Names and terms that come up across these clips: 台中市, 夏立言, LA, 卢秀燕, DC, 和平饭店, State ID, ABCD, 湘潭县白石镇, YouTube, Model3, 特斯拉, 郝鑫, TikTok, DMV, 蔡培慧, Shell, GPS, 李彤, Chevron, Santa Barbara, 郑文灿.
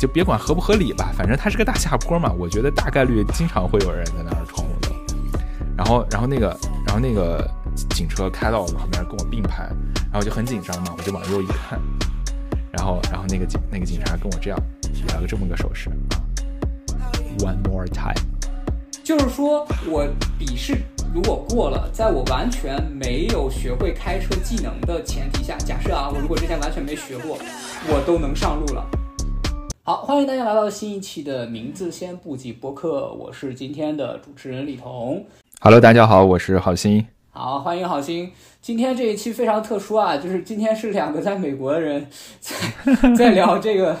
就别管合不合理吧，反正它是个大下坡嘛，我觉得大概率经常会有人在那儿闯红灯。然后那个警车开到我旁边跟我并排，然后我就很紧张嘛，我就往右一看，然后那个警察跟我这样比了个这么个手势 ，One more time， 就是说我笔试如果过了，在我完全没有学会开车技能的前提下，假设啊，我如果之前完全没学过，我都能上路了。好，欢迎大家来到新一期的名字先不记播客，我是今天的主持人李彤。Hello， 大家好，我是郝鑫。好，欢迎郝鑫。今天这一期非常特殊啊，就是今天是两个在美国的人在聊这个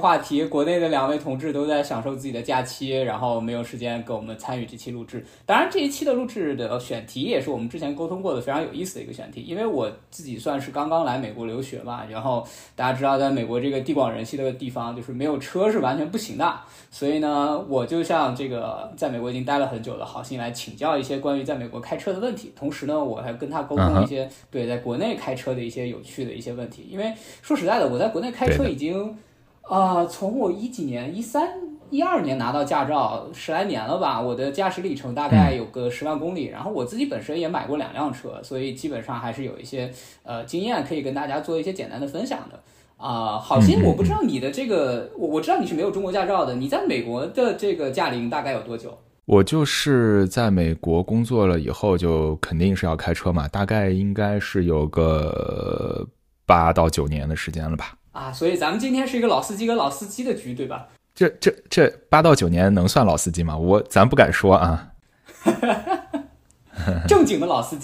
话题。国内的两位同志都在享受自己的假期，然后没有时间跟我们参与这期录制。当然，这一期的录制的选题也是我们之前沟通过的非常有意思的一个选题，因为我自己算是刚刚来美国留学嘛，然后大家知道，在美国这个地广人稀的地方，就是没有车是完全不行的。所以呢，我就向这个在美国已经待了很久的郝鑫来请教一些关于在美国开车的问题。同时呢，我还跟他沟通一些对在国内开车的一些有趣的一些问题，因为说实在的，我在国内开车已经从我13年拿到驾照10来年了吧，我的驾驶里程大概有个10万公里，然后我自己本身也买过2辆车，所以基本上还是有一些经验可以跟大家做一些简单的分享的。郝鑫，我不知道你的这个，我知道你是没有中国驾照的，你在美国的这个驾龄大概有多久？我就是在美国工作了以后，就肯定是要开车嘛，大概应该是有个8到9年的时间了吧。啊，所以咱们今天是一个老司机跟老司机的局，对吧？这8到9年能算老司机吗？咱不敢说啊。正经的老司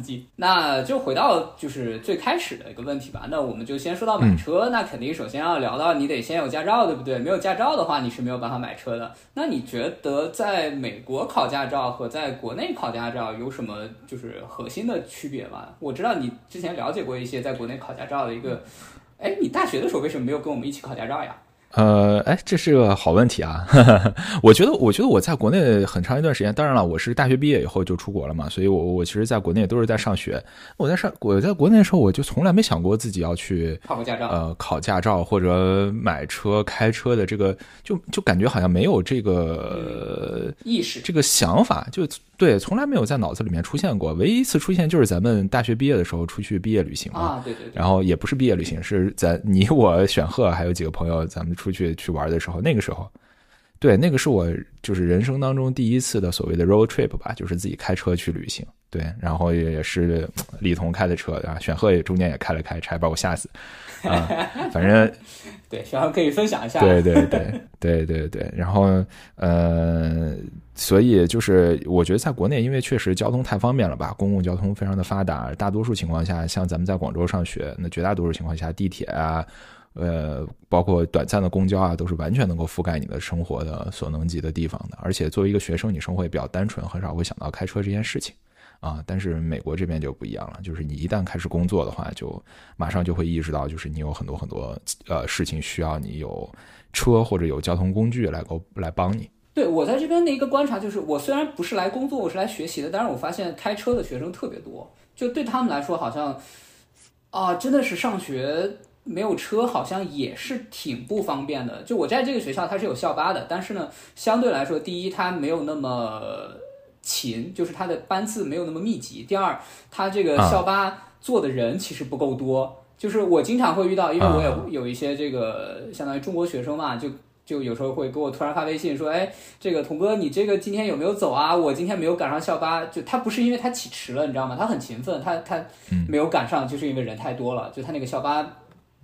机。那就回到就是最开始的一个问题吧，那我们就先说到买车。那肯定首先要聊到你得先有驾照，对不对？没有驾照的话你是没有办法买车的。那你觉得在美国考驾照和在国内考驾照有什么就是核心的区别吗？我知道你之前了解过一些在国内考驾照的一个，哎，你大学的时候为什么没有跟我们一起考驾照呀？这是个好问题啊。我觉得我在国内很长一段时间，当然了，我是大学毕业以后就出国了嘛，所以我其实在国内都是在上学。我在国内的时候，我就从来没想过自己要去考驾照或者买车开车的这个，就感觉好像没有这个意识，这个想法就。对，从来没有在脑子里面出现过，唯一一次出现就是咱们大学毕业的时候出去毕业旅行嘛。啊，对对对。然后也不是毕业旅行，是在你我选贺还有几个朋友咱们出去玩的时候，那个时候，对，那个是我就是人生当中第一次的所谓的 road trip 吧，就是自己开车去旅行。对，然后也是李彤开的车，然后选贺也中间也开了开，差点把我吓死。啊，反正对，选贺可以分享一下。对。然后所以就是我觉得在国内，因为确实交通太方便了吧，公共交通非常的发达，大多数情况下，像咱们在广州上学，那绝大多数情况下地铁啊，包括短暂的公交啊，都是完全能够覆盖你的生活的所能及的地方的。而且作为一个学生，你生活也比较单纯，很少会想到开车这件事情啊。但是美国这边就不一样了，就是你一旦开始工作的话，就马上就会意识到，就是你有很多很多事情需要你有车或者有交通工具来帮你。对，我在这边的一个观察就是，我虽然不是来工作，我是来学习的，但是我发现开车的学生特别多，就对他们来说好像啊，真的是上学没有车好像也是挺不方便的。就我在这个学校它是有校巴的，但是呢，相对来说，第一它没有那么勤，就是它的班次没有那么密集；第二，它这个校巴坐的人其实不够多。就是我经常会遇到，因为我也有一些这个相当于中国学生嘛，就有时候会给我突然发微信说，哎，这个童哥，你这个今天有没有走啊？我今天没有赶上校巴，就他不是因为他起迟了，你知道吗？他很勤奋，他没有赶上，就是因为人太多了，就他那个校巴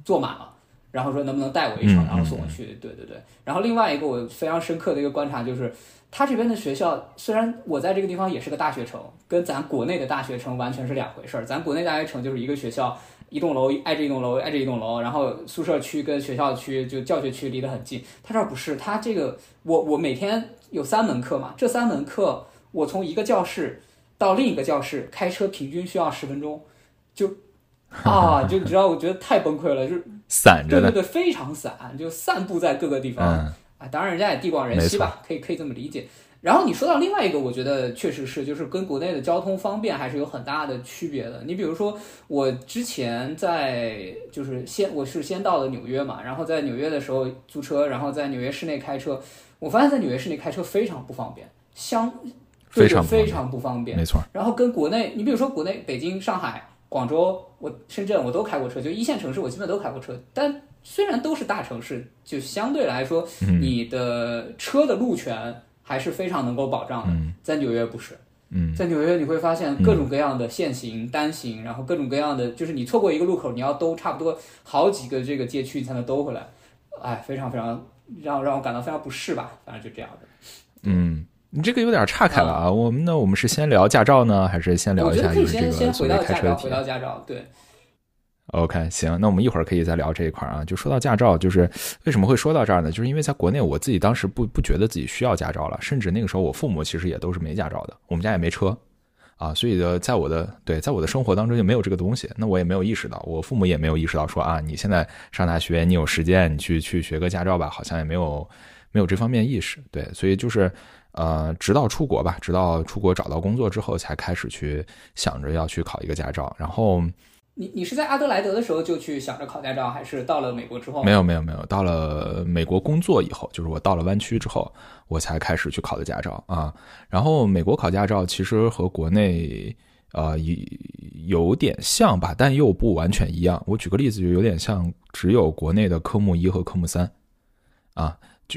坐满了，然后说能不能带我一程，然后送我去。对。然后另外一个我非常深刻的一个观察就是，他这边的学校，虽然我在这个地方也是个大学城，跟咱国内的大学城完全是两回事儿。咱国内大学城就是一个学校。一栋楼挨着一栋楼挨着一栋楼，然后宿舍区跟学校区就教学区离得很近。他这儿不是，他这个我每天有3门课嘛，这3门课我从一个教室到另一个教室开车平均需要10分钟，就你知道，我觉得太崩溃了，就是散着的，对，非常散，就散布在各个地方。当然人家也地广人稀吧，可以这么理解。然后你说到另外一个，我觉得确实是，就是跟国内的交通方便还是有很大的区别的。你比如说，我之前在就是我是先到了纽约嘛，然后在纽约的时候租车，然后在纽约市内开车，我发现在纽约市内开车非常不方便，非常不方便，没错。然后跟国内，你比如说国内北京、上海、广州、深圳，我都开过车，就一线城市我基本都开过车，但虽然都是大城市，就相对来说，你的车的路权还是非常能够保障的。在纽约不是，在纽约你会发现各种各样的限行、单行，然后各种各样的，就是你错过一个路口，你要兜差不多好几个这个街区才能兜回来，哎，非常非常让我感到非常不适吧，反正就这样的。嗯，你这个有点岔开了啊。我们是先聊驾照呢，还是先聊一下就是这个所谓开车的题？回到驾照，对。OK， 行，那我们一会儿可以再聊这一块啊。就说到驾照，就是为什么会说到这儿呢？就是因为在国内，我自己当时不觉得自己需要驾照了，甚至那个时候我父母其实也都是没驾照的，我们家也没车啊，所以在我的生活当中就没有这个东西。那我也没有意识到，我父母也没有意识到说啊，你现在上大学，你有时间，你去学个驾照吧，好像也没有这方面意识。对，所以就是直到出国找到工作之后，才开始去想着要去考一个驾照，然后。你是在阿德莱德的时候就去想着考驾照，还是到了美国之后？没有，到了美国工作以后，就是我到了湾区之后，我才开始去考的驾照啊。然后美国考驾照其实和国内有点像吧，但又不完全一样。我举个例子，就有点像只有国内的科目1和科目3啊。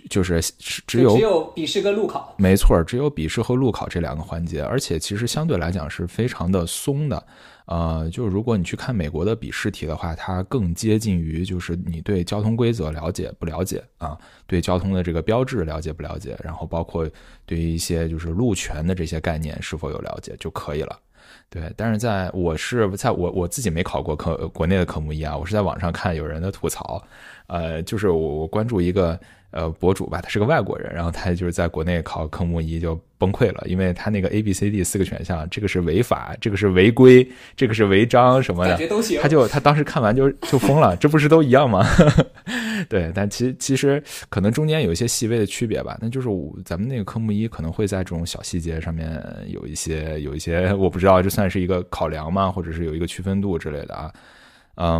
就是只有笔试跟路考，没错，只有笔试和路考这两个环节，而且其实相对来讲是非常的松的。就如果你去看美国的笔试题的话，它更接近于就是你对交通规则了解不了解啊，对交通的这个标志了解不了解，然后包括对于一些就是路权的这些概念是否有了解就可以了。对，但是我自己没考过国内的科目1啊，我是在网上看有人的吐槽，就是我关注一个博主吧，他是个外国人，然后他就是在国内考科目1就崩溃了，因为他那个 ABCD 4个选项，这个是违法，这个是违规，这个是违章什么的，感觉都行。他当时看完就疯了，这不是都一样吗？对，但其实可能中间有一些细微的区别吧，那就是咱们那个科目1可能会在这种小细节上面有一些我不知道这算是一个考量吗，或者是有一个区分度之类的啊。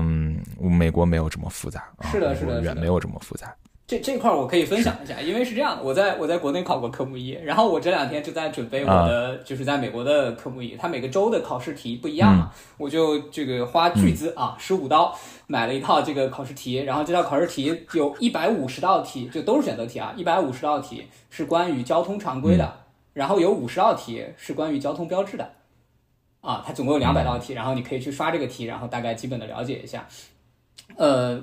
美国没有这么复杂，是的，远没有这么复杂。这块我可以分享一下，因为是这样的，我在国内考过科目1，然后我这两天就在准备我的就是在美国的科目1，它每个州的考试题不一样嘛，我就这个花巨资啊$15买了一套这个考试题，然后这套考试题有150道题，就都是选择题啊，150道题是关于交通常规的，然后有50道题是关于交通标志的啊，它总共有200道题，然后你可以去刷这个题，然后大概基本的了解一下。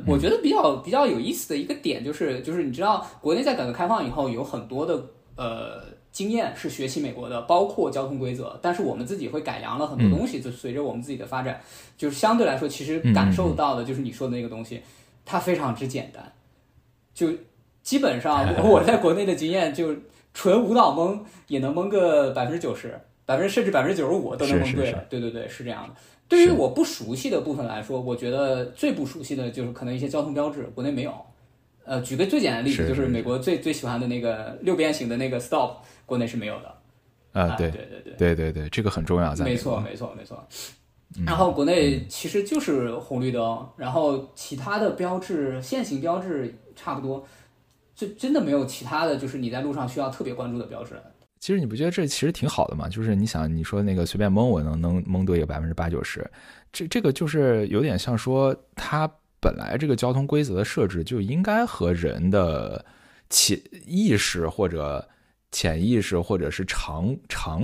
我觉得比较有意思的一个点就是你知道国内在改革开放以后有很多的经验是学习美国的，包括交通规则，但是我们自己会改良了很多东西，就随着我们自己的发展，就是相对来说其实感受到的就是你说的那个东西它非常之简单，就基本上我在国内的经验就纯无脑蒙也能蒙个90%，甚至95%都能蒙对了，对对对，是这样的。对于我不熟悉的部分来说，我觉得最不熟悉的就是可能一些交通标志，国内没有。举个最简单的例子，就是美国最喜欢的那个六边形的那个 stop， 国内是没有的。对，这个很重要，在美国。没错。然后国内其实就是红绿灯，然后其他的标志、限行标志差不多，就真的没有其他的就是你在路上需要特别关注的标志。其实你不觉得这其实挺好的吗？就是你想你说那个随便蒙我能蒙对个80%-90%，这个就是有点像说它本来这个交通规则的设置就应该和人的意识或者潜意识或者是常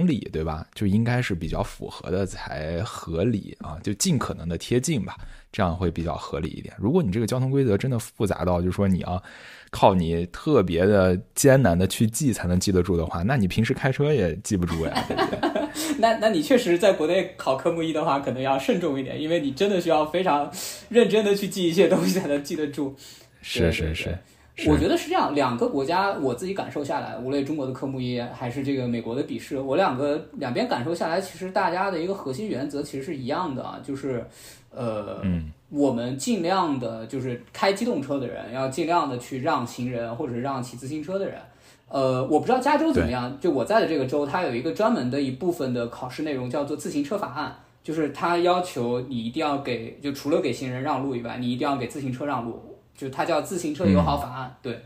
理对吧？就应该是比较符合的才合理啊，就尽可能的贴近吧，这样会比较合理一点。如果你这个交通规则真的复杂到就是说你要靠你特别的艰难的去记才能记得住的话，那你平时开车也记不住呀，对不对？那你确实在国内考科目1的话可能要慎重一点，因为你真的需要非常认真的去记一些东西才能记得住。是，我觉得是这样，两个国家我自己感受下来，无论中国的科目1还是这个美国的笔试，我两边感受下来，其实大家的一个核心原则其实是一样的啊，就是我们尽量的就是开机动车的人要尽量的去让行人或者让骑自行车的人，我不知道加州怎么样，就我在的这个州，它有一个专门的一部分的考试内容叫做自行车法案，就是它要求你一定要给，就除了给行人让路以外，你一定要给自行车让路，就它叫自行车友好法案，对。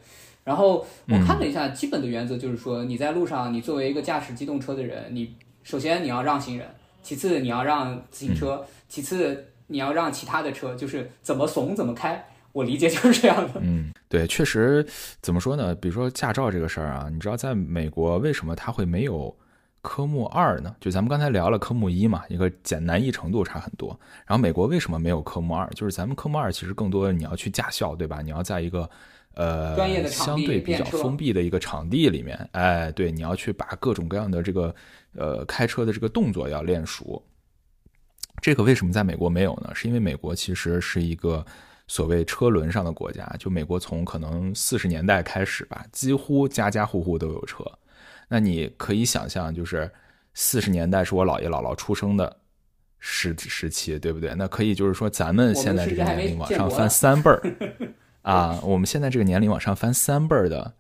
然后我看了一下，基本的原则就是说，你在路上，你作为一个驾驶机动车的人，你首先你要让行人，其次你要让自行车，其次你要让其他的车，就是怎么怂怎么开。我理解就是这样的。嗯，对，确实怎么说呢？比如说驾照这个事儿啊，你知道在美国为什么它会没有科目二呢？就咱们刚才聊了科目一嘛，一个简难易程度差很多。然后美国为什么没有科目二？就是咱们科目二其实更多的你要去驾校，对吧？你要在一个专业的相对比较封闭的一个场地里面，哎，对，你要去把各种各样的这个开车的这个动作要练熟。这个为什么在美国没有呢？是因为美国其实是一个所谓车轮上的国家，就美国从可能40年代开始吧，几乎家家户户都有车。那你可以想象，就是40年代是我姥爷姥姥出生的时期，对不对？那可以就是说，咱们现在这个年龄往上翻3辈儿啊，我们现在这个年龄往上翻3辈儿的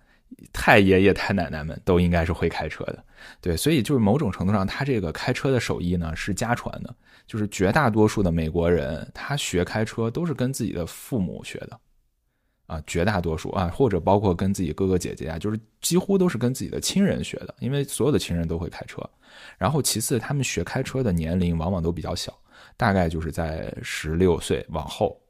太爷爷太奶奶们都应该是会开车的，对，所以就是某种程度上，他这个开车的手艺呢是家传的，就是绝大多数的美国人他学开车都是跟自己的父母学的，啊，绝大多数啊，或者包括跟自己哥哥姐姐啊，就是几乎都是跟自己的亲人学的，因为所有的亲人都会开车。然后其次，他们学开车的年龄往往都比较小，大概就是在16岁往后。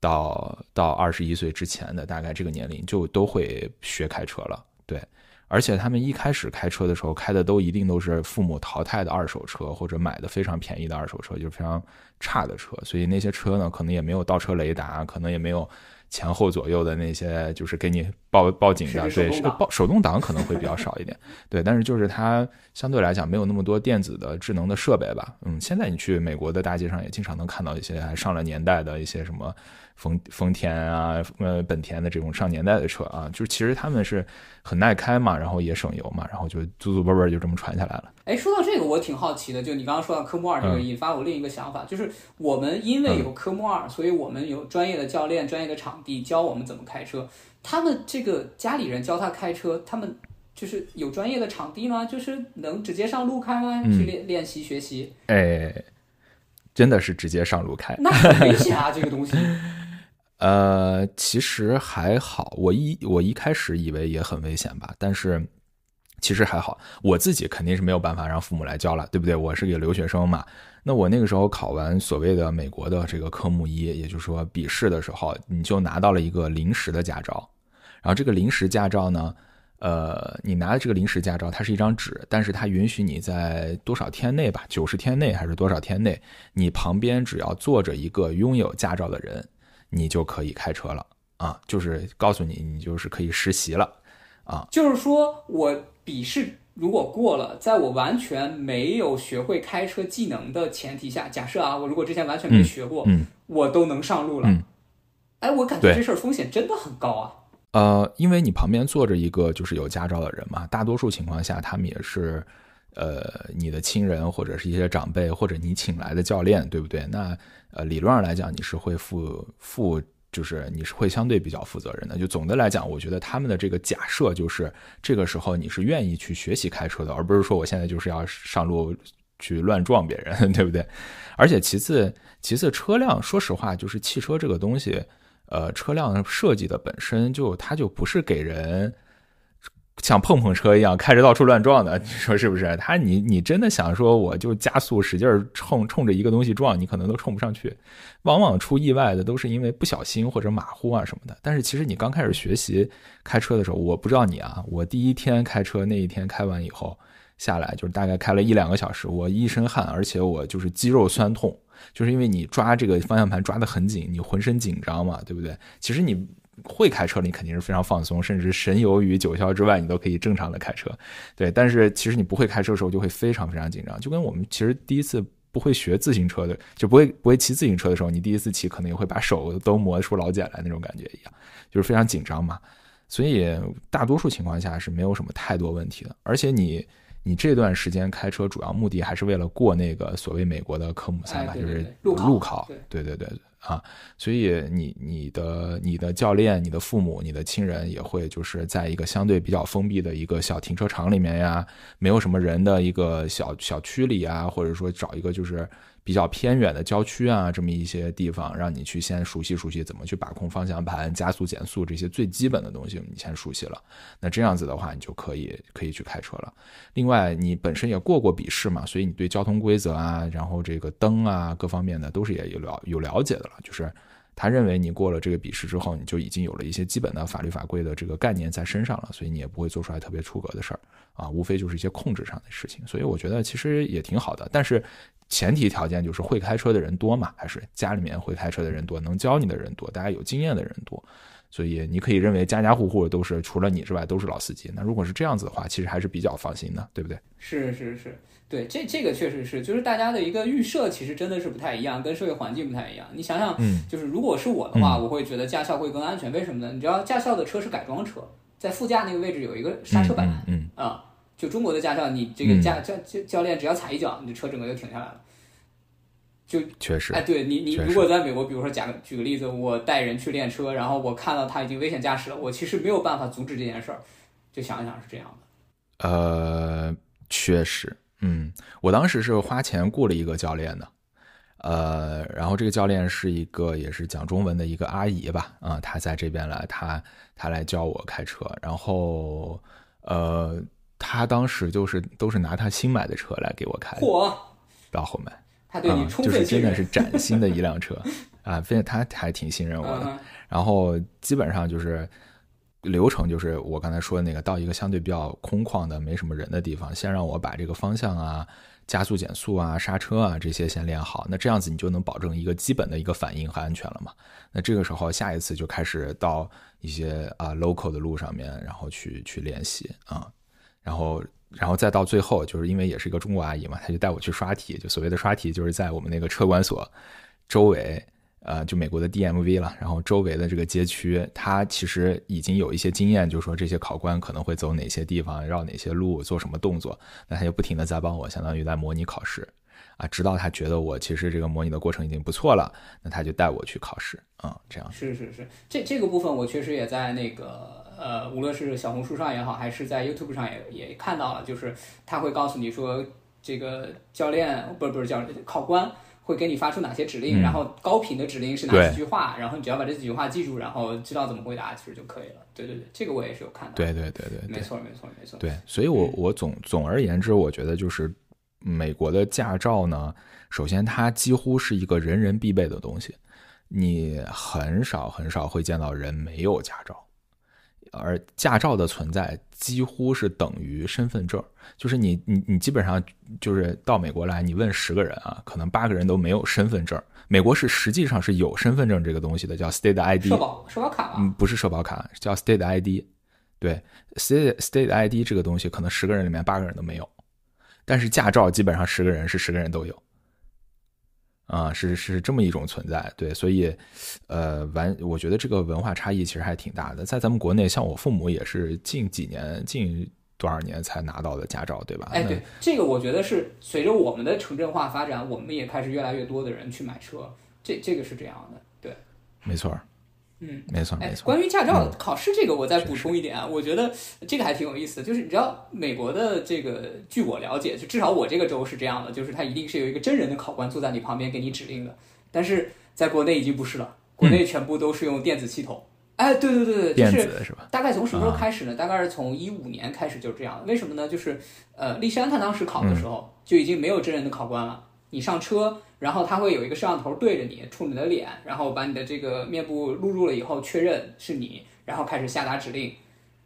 到21岁之前的大概这个年龄就都会学开车了，对，而且他们一开始开车的时候开的都一定都是父母淘汰的二手车，或者买的非常便宜的二手车，就是非常差的车，所以那些车呢可能也没有倒车雷达，可能也没有前后左右的那些就是给你报警的，对，手动挡可能会比较少一点，对，但是就是它相对来讲没有那么多电子的智能的设备吧，嗯，现在你去美国的大街上也经常能看到一些还上了年代的一些什么丰田啊、本田的这种上年代的车啊，就是其实他们是很耐开嘛，然后也省油嘛，然后就祖祖辈辈就这么传下来了。哎，说到这个我挺好奇的，就你刚刚说到科目二这个引发我另一个想法，就是我们因为有科目二，所以我们有专业的教练、专业的场地教我们怎么开车。他们这个家里人教他开车，他们就是有专业的场地吗？就是能直接上路开吗？去练习学习？哎，真的是直接上路开，那很危险啊！这个东西。其实还好，我一开始以为也很危险吧，但是其实还好，我自己肯定是没有办法让父母来教了，对不对？我是个留学生嘛，那我那个时候考完所谓的美国的这个科目一，也就是说笔试的时候，你就拿到了一个临时的驾照，然后这个临时驾照呢，你拿的这个临时驾照，它是一张纸，但是它允许你在多少天内吧，90天内还是多少天内，你旁边只要坐着一个拥有驾照的人。你就可以开车了啊！就是告诉你，你就是可以实习了啊！就是说我笔试如果过了，在我完全没有学会开车技能的前提下，假设啊，我如果之前完全没学过，我都能上路了。哎，我感觉这事儿风险真的很高啊！因为你旁边坐着一个就是有驾照的人嘛，大多数情况下他们也是。你的亲人或者是一些长辈或者你请来的教练，对不对？那理论上来讲，你是会负，就是你是会相对比较负责任的。就总的来讲，我觉得他们的这个假设就是，这个时候你是愿意去学习开车的，而不是说我现在就是要上路去乱撞别人，对不对？而且其次，车辆说实话就是汽车这个东西，车辆设计的本身它就不是给人。像碰碰车一样开着到处乱撞的，你说是不是？你真的想说我就加速使劲冲着一个东西撞，你可能都冲不上去。往往出意外的都是因为不小心或者马虎啊什么的。但是其实你刚开始学习开车的时候，我不知道你啊，我第一天开车那一天开完以后下来，就是大概开了1-2个小时，我一身汗，而且我就是肌肉酸痛，就是因为你抓这个方向盘抓得很紧，你浑身紧张嘛，对不对？其实你。会开车你肯定是非常放松，甚至神游于九霄之外你都可以正常的开车，对，但是其实你不会开车的时候就会非常非常紧张，就跟我们其实第一次不会学自行车的，就不会骑自行车的时候，你第一次骑可能也会把手都磨出老茧来那种感觉一样，就是非常紧张嘛，所以大多数情况下是没有什么太多问题的，而且你你这段时间开车主要目的还是为了过那个所谓美国的科目三嘛，就是路考，对对对啊，所以你的教练、你的父母、你的亲人也会就是在一个相对比较封闭的一个小停车场里面呀，没有什么人的一个小区里啊，或者说找一个就是比较偏远的郊区啊，这么一些地方，让你去先熟悉熟悉怎么去把控方向盘、加速、减速这些最基本的东西，你先熟悉了。那这样子的话，你就可以去开车了。另外，你本身也过笔试嘛，所以你对交通规则啊，然后这个灯啊各方面的都是也有了解的了。就是他认为你过了这个笔试之后，你就已经有了一些基本的法律法规的这个概念在身上了，所以你也不会做出来特别出格的事儿啊，无非就是一些控制上的事情。所以我觉得其实也挺好的，但是前提条件就是会开车的人多嘛，还是家里面会开车的人多，能教你的人多，大家有经验的人多，所以你可以认为家家户户都是除了你之外都是老司机。那如果是这样子的话，其实还是比较放心的，对不对？是是是，对，这个确实是，就是大家的一个预设其实真的是不太一样，跟社会环境不太一样。你想想，就是如果是我的话，我会觉得驾校会更安全。为什么呢？你知道驾校的车是改装车，在副驾那个位置有一个刹车板，就中国的驾校，你这个教练只要踩一脚，你的车整个就停下来了。就确实，哎，对你如果在美国，比如说举个例子，我带人去练车，然后我看到他已经危险驾驶了，我其实没有办法阻止这件事儿，就想一想是这样的。确实，我当时是花钱雇了一个教练的。然后这个教练是一个也是讲中文的一个阿姨吧，她在这边来，她来教我开车，然后他当时就是都是拿他新买的车来给我开，到后面他对你充分就是真的是崭新的一辆车啊，并且他还挺信任我的。然后基本上就是流程就是我刚才说的那个，到一个相对比较空旷的、没什么人的地方，先让我把这个方向啊、加速、减速啊、刹车啊这些先练好，那这样子你就能保证一个基本的一个反应和安全了嘛。那这个时候下一次就开始到一些local 的路上面，然后去练习啊。然后再到最后，就是因为也是一个中国阿姨嘛，她就带我去刷题，就所谓的刷题，就是在我们那个车管所周围，就美国的 DMV 了，然后周围的这个街区，她其实已经有一些经验，就是说这些考官可能会走哪些地方，绕哪些路，做什么动作，那她就不停的在帮我，相当于在模拟考试啊，直到她觉得我其实这个模拟的过程已经不错了，那她就带我去考试啊，这样。是是是，这个部分我确实也在那个。无论是小红书上也好，还是在 YouTube 上也看到了，就是他会告诉你说，这个教练不是教练，考官会给你发出哪些指令，然后高频的指令是哪几句话，然后你只要把这几句话记住，然后知道怎么回答其实就可以了。对对对，这个我也是有看到。对对对对，没错没错没错。对，所以我总而言之，我觉得就是美国的驾照呢，首先它几乎是一个人人必备的东西，你很少很少会见到人没有驾照。而驾照的存在几乎是等于身份证，就是你基本上就是到美国来，你问10个人啊，可能8个人都没有身份证。美国是实际上是有身份证这个东西的，叫 State ID， 社保卡吧？不是社保卡，叫 State ID。对 ，State ID 这个东西，可能10个人里面8个人都没有，但是驾照基本上10个人都有。啊，是这么一种存在，对，所以，我觉得这个文化差异其实还挺大的。在咱们国内，像我父母也是近多少年才拿到的驾照，对吧？哎，对，这个我觉得是随着我们的城镇化发展，我们也开始越来越多的人去买车，这个是这样的，对，没错。没错没错。关于驾照考试这个，我再补充一点啊，我觉得这个还挺有意思的，就是你知道美国的这个，据我了解，就至少我这个州是这样的，就是它一定是有一个真人的考官坐在你旁边给你指令的，但是在国内已经不是了，国内全部都是用电子系统。哎，对对对对，电子是吧？大概从什么时候开始呢？大概是从15年开始就是这样的。为什么呢？就是立山他当时考的时候就已经没有真人的考官了。你上车，然后他会有一个摄像头对着你，冲你的脸，然后把你的这个面部录入了以后，确认是你，然后开始下达指令。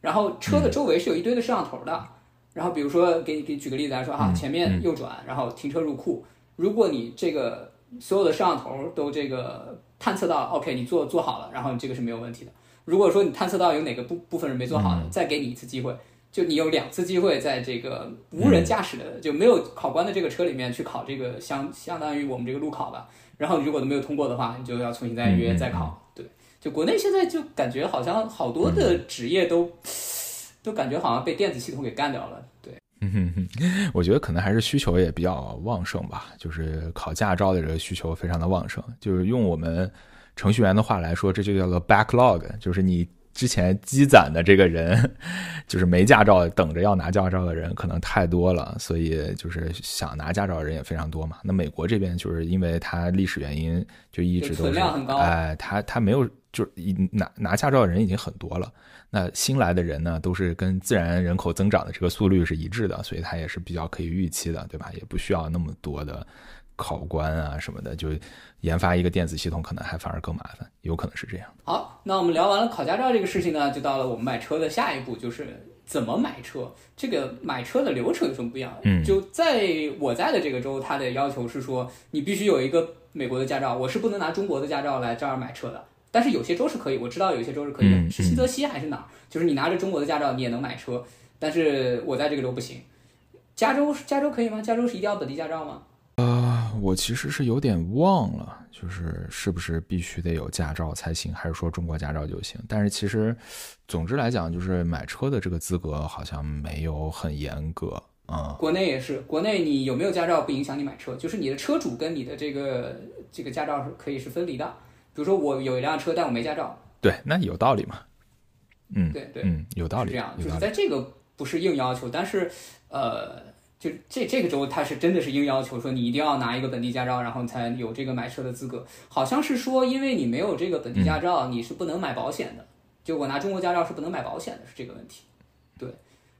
然后车的周围是有一堆的摄像头的。然后比如说给举个例子来说哈，前面右转，然后停车入库。如果你这个所有的摄像头都这个探测到 ，OK， 你做好了，然后你这个是没有问题的。如果说你探测到有哪个部分是没做好的，再给你一次机会。就你有2次机会在这个无人驾驶的就没有考官的这个车里面去考这个相当于我们这个路考吧，然后你如果都没有通过的话，你就要重新再约再考。对，就国内现在就感觉好像好多的职业都感觉好像被电子系统给干掉了。对，我觉得可能还是需求也比较旺盛吧，就是考驾照的这个需求非常的旺盛，就是用我们程序员的话来说，这就叫做 backlog， 就是你之前积攒的这个人，就是没驾照等着要拿驾照的人可能太多了，所以就是想拿驾照的人也非常多嘛。那美国这边就是因为它历史原因就一直都是存量很高，它没有就是拿驾照的人已经很多了，那新来的人呢都是跟自然人口增长的这个速率是一致的，所以它也是比较可以预期的，对吧？也不需要那么多的考官啊什么的，就研发一个电子系统可能还反而更麻烦，有可能是这样。好，那我们聊完了考驾照这个事情呢，就到了我们买车的下一步，就是怎么买车。这个买车的流程有什么不一样？就在我在的这个州，它的要求是说你必须有一个美国的驾照，我是不能拿中国的驾照来这样买车的，但是有些州是可以，我知道有些州是可以的，是西德西还是哪儿？就是你拿着中国的驾照你也能买车，但是我在这个州不行。加州可以吗？加州是一定要本地驾照吗？我其实是有点忘了，就是是不是必须得有驾照才行，还是说中国驾照就行？但是其实，总之来讲，就是买车的这个资格好像没有很严格啊。国内也是，国内你有没有驾照不影响你买车，就是你的车主跟你的这个驾照是可以是分离的。比如说我有一辆车，但我没驾照，对，那有道理嘛？对，有道理。是这样，就是在这个不是硬要求，但是就这个州，它是真的是硬要求说你一定要拿一个本地驾照，然后你才有这个买车的资格。好像是说，因为你没有这个本地驾照，你是不能买保险的。就我拿中国驾照是不能买保险的，是这个问题。对。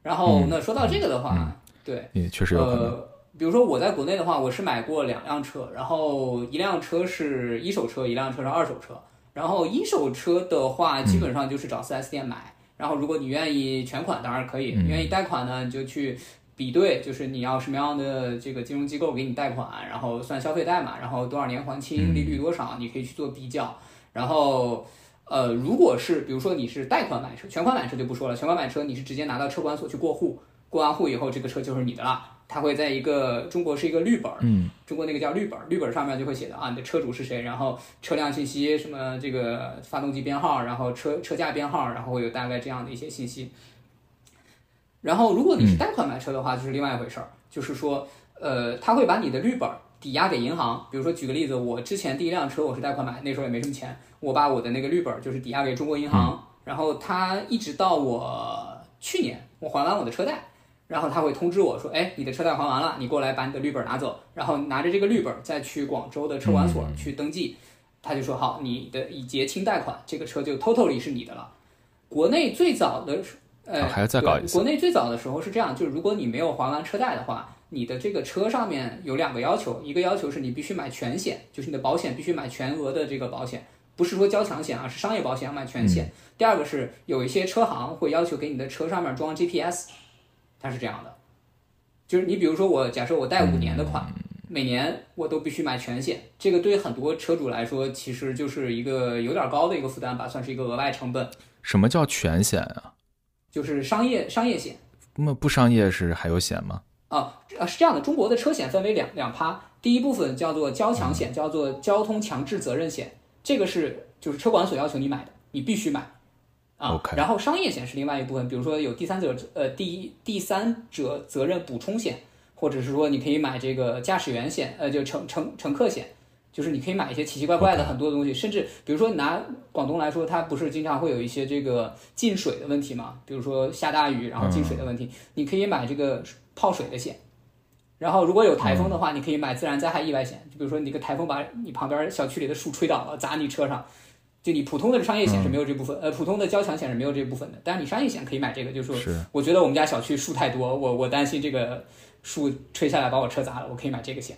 然后那说到这个的话，对，也确实有可能。比如说我在国内的话，我是买过两辆车，然后一辆车是一手车，一辆车是二手车。然后一手车的话，基本上就是找 4S 店买。然后如果你愿意全款，当然可以；你愿意贷款呢，你就去比对，就是你要什么样的这个金融机构给你贷款，然后算消费贷嘛，然后多少年还清，利率多少，你可以去做比较。然后如果是比如说你是贷款买车，全款买车就不说了，全款买车你是直接拿到车管所去过户，过完户以后这个车就是你的了。它会在一个中国是一个绿本，中国那个叫绿本，绿本上面就会写的啊，你的车主是谁，然后车辆信息，什么这个发动机编号，然后车架编号，然后会有大概这样的一些信息。然后如果你是贷款买车的话，就是另外一回事儿，就是说他会把你的绿本抵押给银行。比如说举个例子，我之前第一辆车我是贷款买，那时候也没什么钱，我把我的那个绿本就是抵押给中国银行，然后他一直到我去年我还完我的车贷，然后他会通知我说，哎，你的车贷还完了，你过来把你的绿本拿走，然后拿着这个绿本再去广州的车管所去登记，他就说好，你的已结清贷款，这个车就 totally 是你的了。国内最早的还要再搞一次。国内最早的时候是这样，就是如果你没有还完车贷的话，你的这个车上面有两个要求，一个要求是你必须买全险，就是你的保险必须买全额的这个保险，不是说交强险啊，是商业保险要买全险。第二个是有一些车行会要求给你的车上面装 GPS， 它是这样的，就是你比如说我假设我贷5年的款，每年我都必须买全险，这个对很多车主来说其实就是一个有点高的一个负担吧，算是一个额外成本。什么叫全险啊？就是商业险。那不商业是还有险吗？是这样的，中国的车险分为两趴，第一部分叫做交强险，叫做交通强制责任险，这个是就是车管所要求你买的，你必须买啊。然后商业险是另外一部分，比如说有第三者责任补充险，或者是说你可以买这个驾驶员险，就乘客险，就是你可以买一些奇奇怪怪的很多东西，甚至比如说拿广东来说，它不是经常会有一些这个进水的问题嘛？比如说下大雨然后进水的问题，你可以买这个泡水的险。然后如果有台风的话，你可以买自然灾害意外险，就比如说你个台风把你旁边小区里的树吹倒了砸你车上，就你普通的商业险是没有这部分，普通的交强险是没有这部分的，但是你商业险可以买这个，就是说我觉得我们家小区树太多，我担心这个树吹下来把我车砸了，我可以买这个险。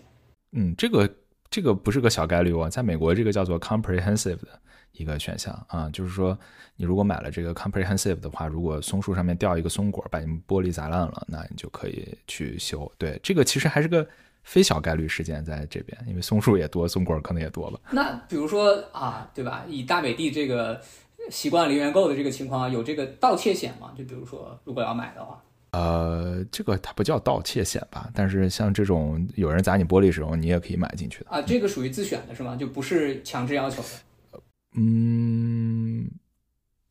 这个不是个小概率啊，在美国这个叫做 comprehensive 的一个选项啊，就是说你如果买了这个 comprehensive 的话，如果松树上面掉一个松果把你们玻璃砸烂了，那你就可以去修。对，这个其实还是个非小概率事件在这边，因为松树也多，松果可能也多吧。那比如说啊，对吧？以大美地这个习惯零元购的这个情况，有这个盗窃险吗？就比如说如果要买的话。这个它不叫盗窃险吧，但是像这种有人砸你玻璃时候你也可以买进去的啊，这个属于自选的是吗？就不是强制要求的。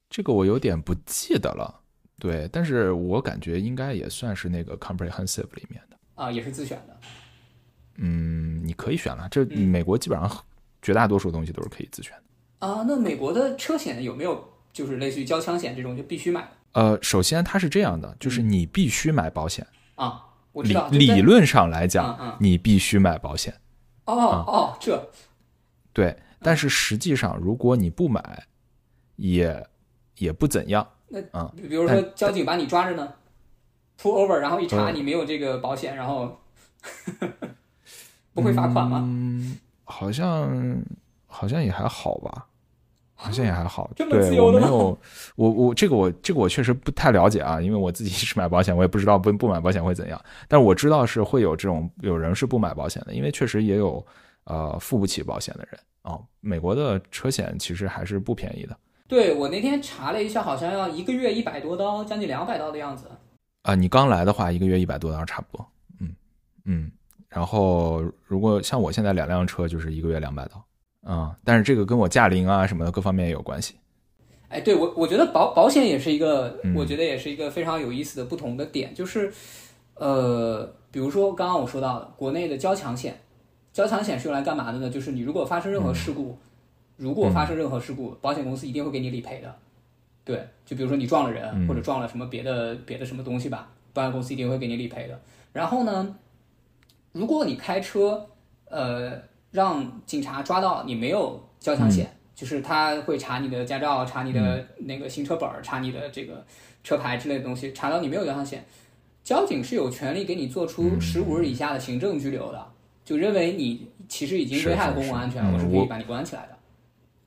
这个我有点不记得了，对，但是我感觉应该也算是那个 comprehensive 里面的啊，也是自选的。嗯，你可以选了，这美国基本上绝大多数东西都是可以自选的啊。那美国的车险有没有就是类似于交强险这种就必须买？首先它是这样的，就是你必须买保险啊。我知道，理论上来讲，你必须买保险。哦，这对，但是实际上如果你不买，也不怎样。那比如说交警把你抓着呢 pull over， 然后一查你没有这个保险，然后不会罚款吗？好像也还好吧，好像也还好。这么自由的吗？对，我这个我确实不太了解啊，因为我自己是买保险，我也不知道不买保险会怎样。但我知道是会有这种有人是不买保险的，因为确实也有付不起保险的人啊。美国的车险其实还是不便宜的。对，我那天查了一下，好像要一个月100多刀，将近200刀的样子。啊，你刚来的话，一个月100多刀差不多。嗯，然后如果像我现在2辆车，就是一个月200刀。嗯，但是这个跟我驾龄啊什么的各方面也有关系。哎，对，我觉得保险也是一个，我觉得也是一个非常有意思的不同的点，就是比如说刚刚我说到的国内的交强险是用来干嘛的呢？就是你如果发生任何事故。如果发生任何事故，保险公司一定会给你理赔的。对，就比如说你撞了人，或者撞了什么别的什么东西吧，保险公司一定会给你理赔的。然后呢，如果你开车，让警察抓到你没有交强险，就是他会查你的驾照，查你的那个行车本，查你的这个车牌之类的东西，查到你没有交强险，交警是有权利给你做出15日以下的行政拘留的，就认为你其实已经危害公共安全，我是可以把你关起来的。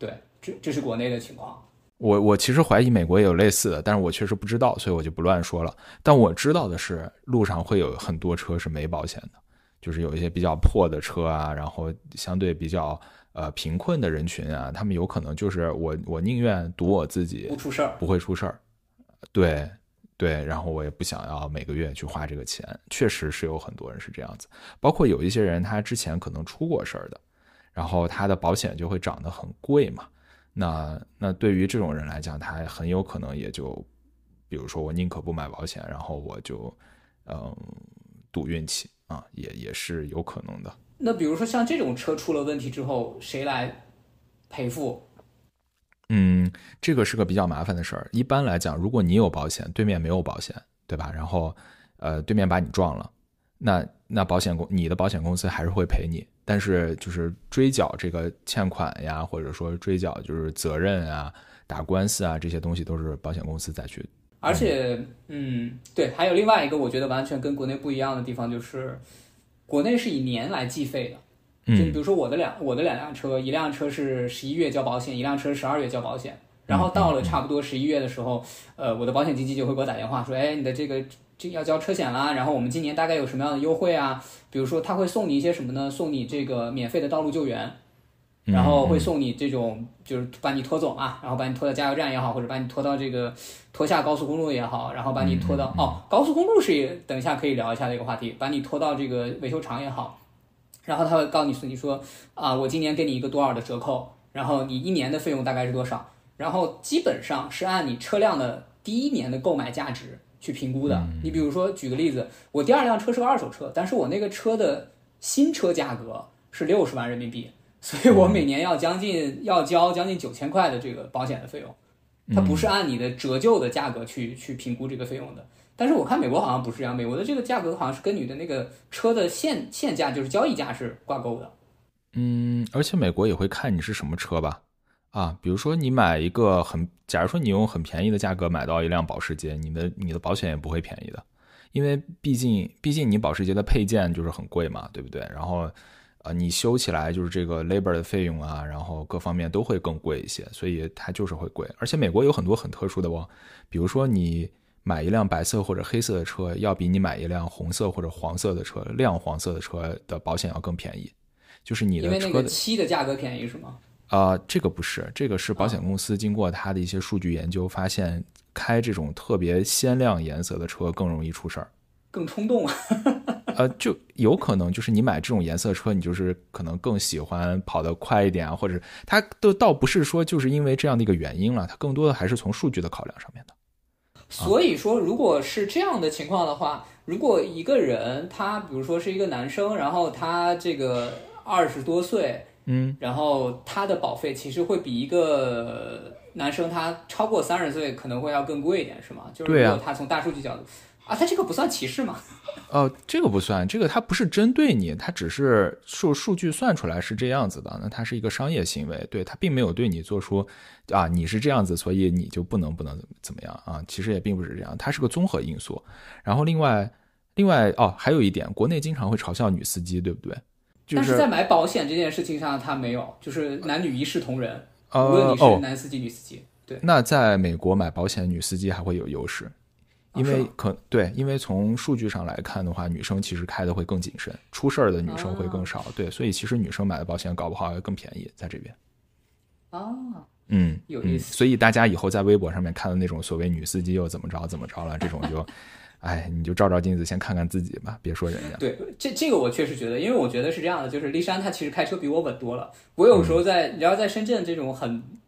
对，这是国内的情况。我其实怀疑美国也有类似的，但是我确实不知道，所以我就不乱说了。但我知道的是，路上会有很多车是没保险的，就是有一些比较破的车啊，然后相对比较贫困的人群啊，他们有可能就是我宁愿赌我自己不出事儿，不会出事儿。对对，然后我也不想要每个月去花这个钱。确实是有很多人是这样子，包括有一些人他之前可能出过事儿的。然后他的保险就会涨得很贵嘛，那对于这种人来讲，他很有可能也就，比如说我宁可不买保险，然后我就赌运气啊，也是有可能的。那比如说像这种车出了问题之后，谁来赔付？这个是个比较麻烦的事儿。一般来讲，如果你有保险，对面没有保险，对吧？然后对面把你撞了，那你的保险公司还是会赔你。但是就是追缴这个欠款呀，或者说追缴就是责任啊、打官司啊，这些东西都是保险公司再去。而且，对，还有另外一个我觉得完全跟国内不一样的地方就是，国内是以年来计费的。就比如说我的两辆车，一辆车是11月交保险，一辆车12月交保险。然后到了差不多11月的时候，我的保险经纪就会给我打电话说，哎，你的这要交车险啦，然后我们今年大概有什么样的优惠啊？比如说他会送你一些什么呢？送你这个免费的道路救援，然后会送你这种就是把你拖走啊，然后把你拖到加油站也好，或者把你拖到这个拖下高速公路也好，然后把你拖到高速公路是等一下可以聊一下这个话题，把你拖到这个维修厂也好，然后他会告诉你说啊，我今年给你一个多少的折扣，然后你一年的费用大概是多少，然后基本上是按你车辆的第一年的购买价值去评估的。你比如说举个例子，我第二辆车是个二手车，但是我那个车的新车价格是60万人民币，所以我每年要交将近9000块的这个保险的费用。它不是按你的折旧的价格去评估这个费用的。但是我看美国好像不是这样，美国的这个价格好像是跟你的那个车的现价就是交易价是挂钩的。而且美国也会看你是什么车吧。啊，比如说你买一个假如说你用很便宜的价格买到一辆保时捷，你的保险也不会便宜的，因为毕竟你保时捷的配件就是很贵嘛，对不对？然后，你修起来就是这个 labor 的费用啊，然后各方面都会更贵一些，所以它就是会贵。而且美国有很多很特殊的哦，比如说你买一辆白色或者黑色的车，要比你买一辆红色或者黄色的车，亮黄色的车的保险要更便宜，就是你的车的因为那个漆的价格便宜是吗？这个不是，这个是保险公司经过它的一些数据研究发现，开这种特别鲜亮颜色的车更容易出事儿，更冲动啊。就有可能就是你买这种颜色车，你就是可能更喜欢跑得快一点啊，或者它都倒不是说就是因为这样的一个原因了，它更多的还是从数据的考量上面的。所以说如果是这样的情况的话，如果一个人他比如说是一个男生，然后他这个20多岁，嗯，然后他的保费其实会比一个男生他超过30岁可能会要更贵一点，是吗？就是如果他从大数据角度啊，他这个不算歧视吗？这个不算，这个它不是针对你，它只是数据算出来是这样子的，那它是一个商业行为，对，它并没有对你做出啊你是这样子，所以你就不能怎么样啊，其实也并不是这样，它是个综合因素。然后另外哦，还有一点，国内经常会嘲笑女司机，对不对？但是在买保险这件事情上，它没有，就是男女一视同仁，无论你是男司机、女司机，对。那在美国买保险，女司机还会有优势。因为从数据上来看的话，女生其实开的会更谨慎，出事儿的女生会更少，对，所以其实女生买的保险搞不好还更便宜，在这边。有意思。所以大家以后在微博上面看的那种所谓女司机又怎么着了，这种就，哎，你就照照镜子，先看看自己吧，别说人家。对，这个我确实觉得，因为我觉得是这样的，就是丽珊她其实开车比我稳多了。我有时候你知道在深圳这种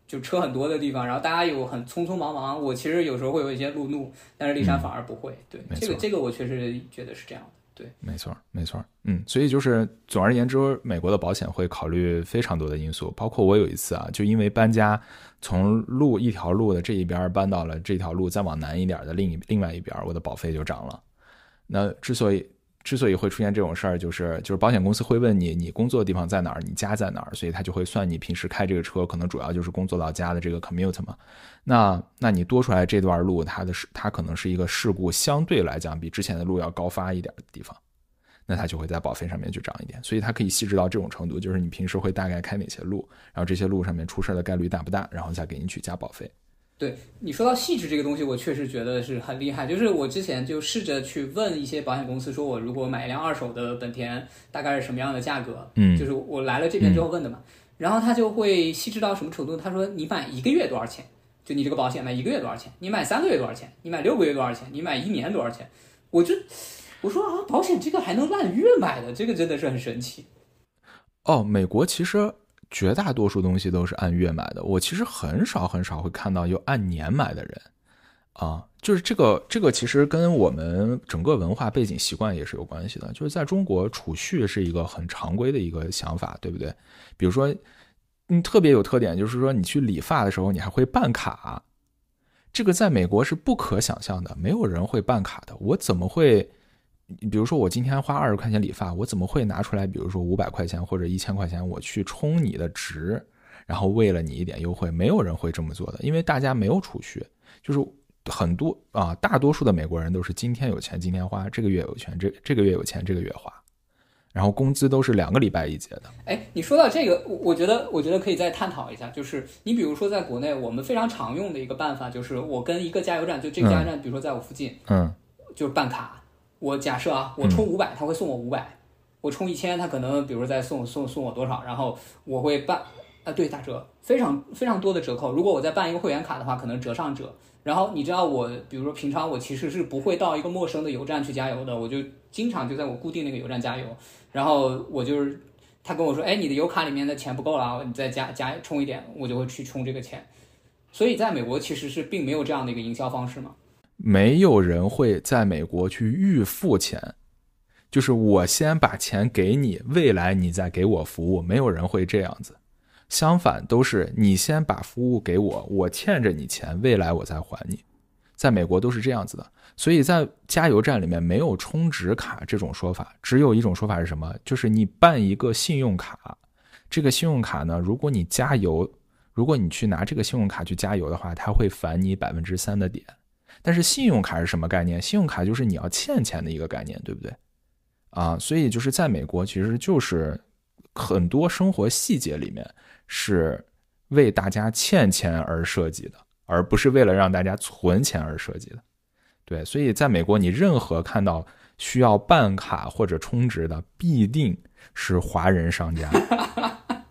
就车很多的地方，然后大家有很匆匆忙忙，我其实有时候会有一些路怒，但是丽珊反而不会。对，这个我确实觉得是这样的。对，没错，所以就是总而言之，美国的保险会考虑非常多的因素，包括我有一次啊，就因为搬家，从一条路的这一边搬到了这条路再往南一点的另外一边，我的保费就涨了。那之所以会出现这种事儿，就是保险公司会问你工作的地方在哪儿，你家在哪儿，所以他就会算你平时开这个车可能主要就是工作到家的这个 commute 嘛。那你多出来这段路，它可能是一个事故相对来讲比之前的路要高发一点的地方，那它就会在保费上面去涨一点。所以它可以细致到这种程度，就是你平时会大概开哪些路，然后这些路上面出事的概率大不大，然后再给你去加保费。对，你说到细致这个东西，我确实觉得是很厉害。就是我之前就试着去问一些保险公司，说我如果买一辆二手的本田，大概是什么样的价格？就是我来了这边之后问的嘛，然后他就会细致到什么程度？他说你买一个月多少钱？就你这个保险买一个月多少钱？你买3个月多少钱？你买6个月多少钱？你买1年多少钱？我说啊，保险这个还能按月买的，这个真的是很神奇。哦，美国其实绝大多数东西都是按月买的，我其实很少会看到有按年买的人啊，就是这个其实跟我们整个文化背景习惯也是有关系的。就是在中国，储蓄是一个很常规的一个想法，对不对？比如说，特别有特点就是说，你去理发的时候，你还会办卡，这个在美国是不可想象的，没有人会办卡的。我怎么会？比如说我今天花20块钱理发，我怎么会拿出来比如说500块钱或者1000块钱我去充你的值，然后为了你一点优惠？没有人会这么做的，因为大家没有储蓄。就是很多啊，大多数的美国人都是今天有钱今天花，这个月有钱这个月有钱这个月花，然后工资都是2个礼拜一结的。哎，你说到这个，我觉得可以再探讨一下，就是你比如说在国内我们非常常用的一个办法，就是我跟一个加油站，就这个加油站比如说在我附近，就是办卡。我假设啊，我充500，他会送我500；我充1000，他可能比如再送我多少，然后我会办啊，对，打折，非常非常多的折扣。如果我再办一个会员卡的话，可能折上折。然后你知道我，比如说平常我其实是不会到一个陌生的油站去加油的，我就经常就在我固定那个油站加油。然后我就是他跟我说，哎，你的油卡里面的钱不够了，你再加充一点，我就会去充这个钱。所以在美国其实是并没有这样的一个营销方式嘛。没有人会在美国去预付钱，就是我先把钱给你，未来你再给我服务，没有人会这样子。相反，都是你先把服务给我，我欠着你钱，未来我再还你。在美国都是这样子的，所以在加油站里面没有充值卡这种说法，只有一种说法是什么？就是你办一个信用卡，这个信用卡呢，如果你去拿这个信用卡去加油的话，它会返你3%的点。但是信用卡是什么概念？信用卡就是你要欠钱的一个概念，对不对？啊，所以就是在美国，其实就是很多生活细节里面是为大家欠钱而设计的，而不是为了让大家存钱而设计的。对，所以在美国，你任何看到需要办卡或者充值的，必定是华人商家，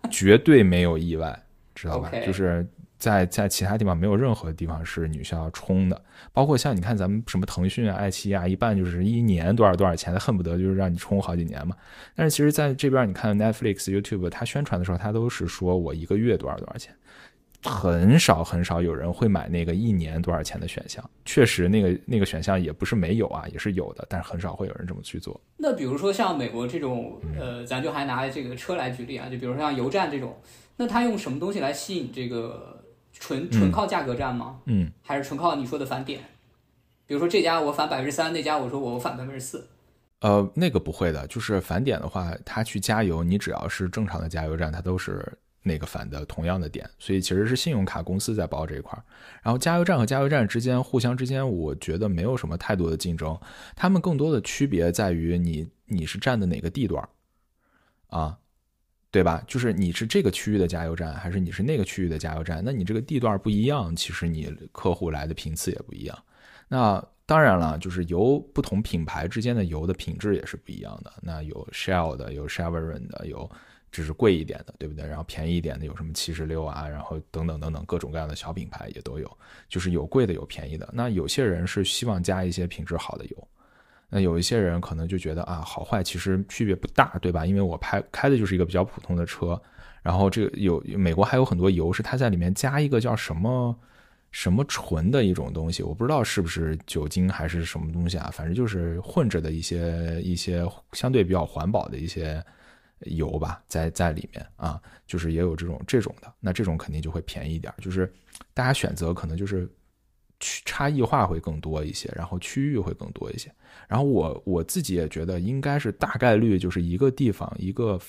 绝对没有意外，知道吧？ Okay. 就是在其他地方没有任何地方是你需要充的，包括像你看咱们什么腾讯啊、爱奇艺啊，一般就是1年多少钱，恨不得就是让你充好几年嘛。但是其实在这边你看 Netflix、YouTube， 他宣传的时候，他都是说我一个月多少钱，很少很少有人会买那个一年多少钱的选项，确实那个选项也不是没有啊，也是有的，但是很少会有人这么去做。那比如说像美国这种咱就还拿这个车来举例啊，就比如说像油站这种，那他用什么东西来吸引这个纯靠价格战吗？嗯，还是纯靠你说的返点？比如说这家我返 3%， 那家我说我返 4%。那个不会的，就是返点的话，他去加油，你只要是正常的加油站，他都是那个返的同样的点，所以其实是信用卡公司在包这一块。然后加油站和加油站之间互相之间我觉得没有什么太多的竞争，他们更多的区别在于你是站的哪个地段啊，对吧？就是你是这个区域的加油站还是你是那个区域的加油站，那你这个地段不一样，其实你客户来的频次也不一样。那当然了，就是油不同品牌之间的油的品质也是不一样的，那有 Shell 的，有 Chevron 的，有只是贵一点的，对不对？然后便宜一点的有什么76啊，然后等等等等各种各样的小品牌也都有，就是有贵的有便宜的。那有些人是希望加一些品质好的油，那有一些人可能就觉得啊，好坏其实区别不大，对吧？因为我开的就是一个比较普通的车。然后这个美国还有很多油是它在里面加一个叫什么什么醇的一种东西，我不知道是不是酒精还是什么东西啊，反正就是混着的一些相对比较环保的一些油吧，在里面啊，就是也有这种的，那这种肯定就会便宜一点，就是大家选择可能就是差异化会更多一些，然后区域会更多一些。然后我自己也觉得应该是大概率就是一个地方一个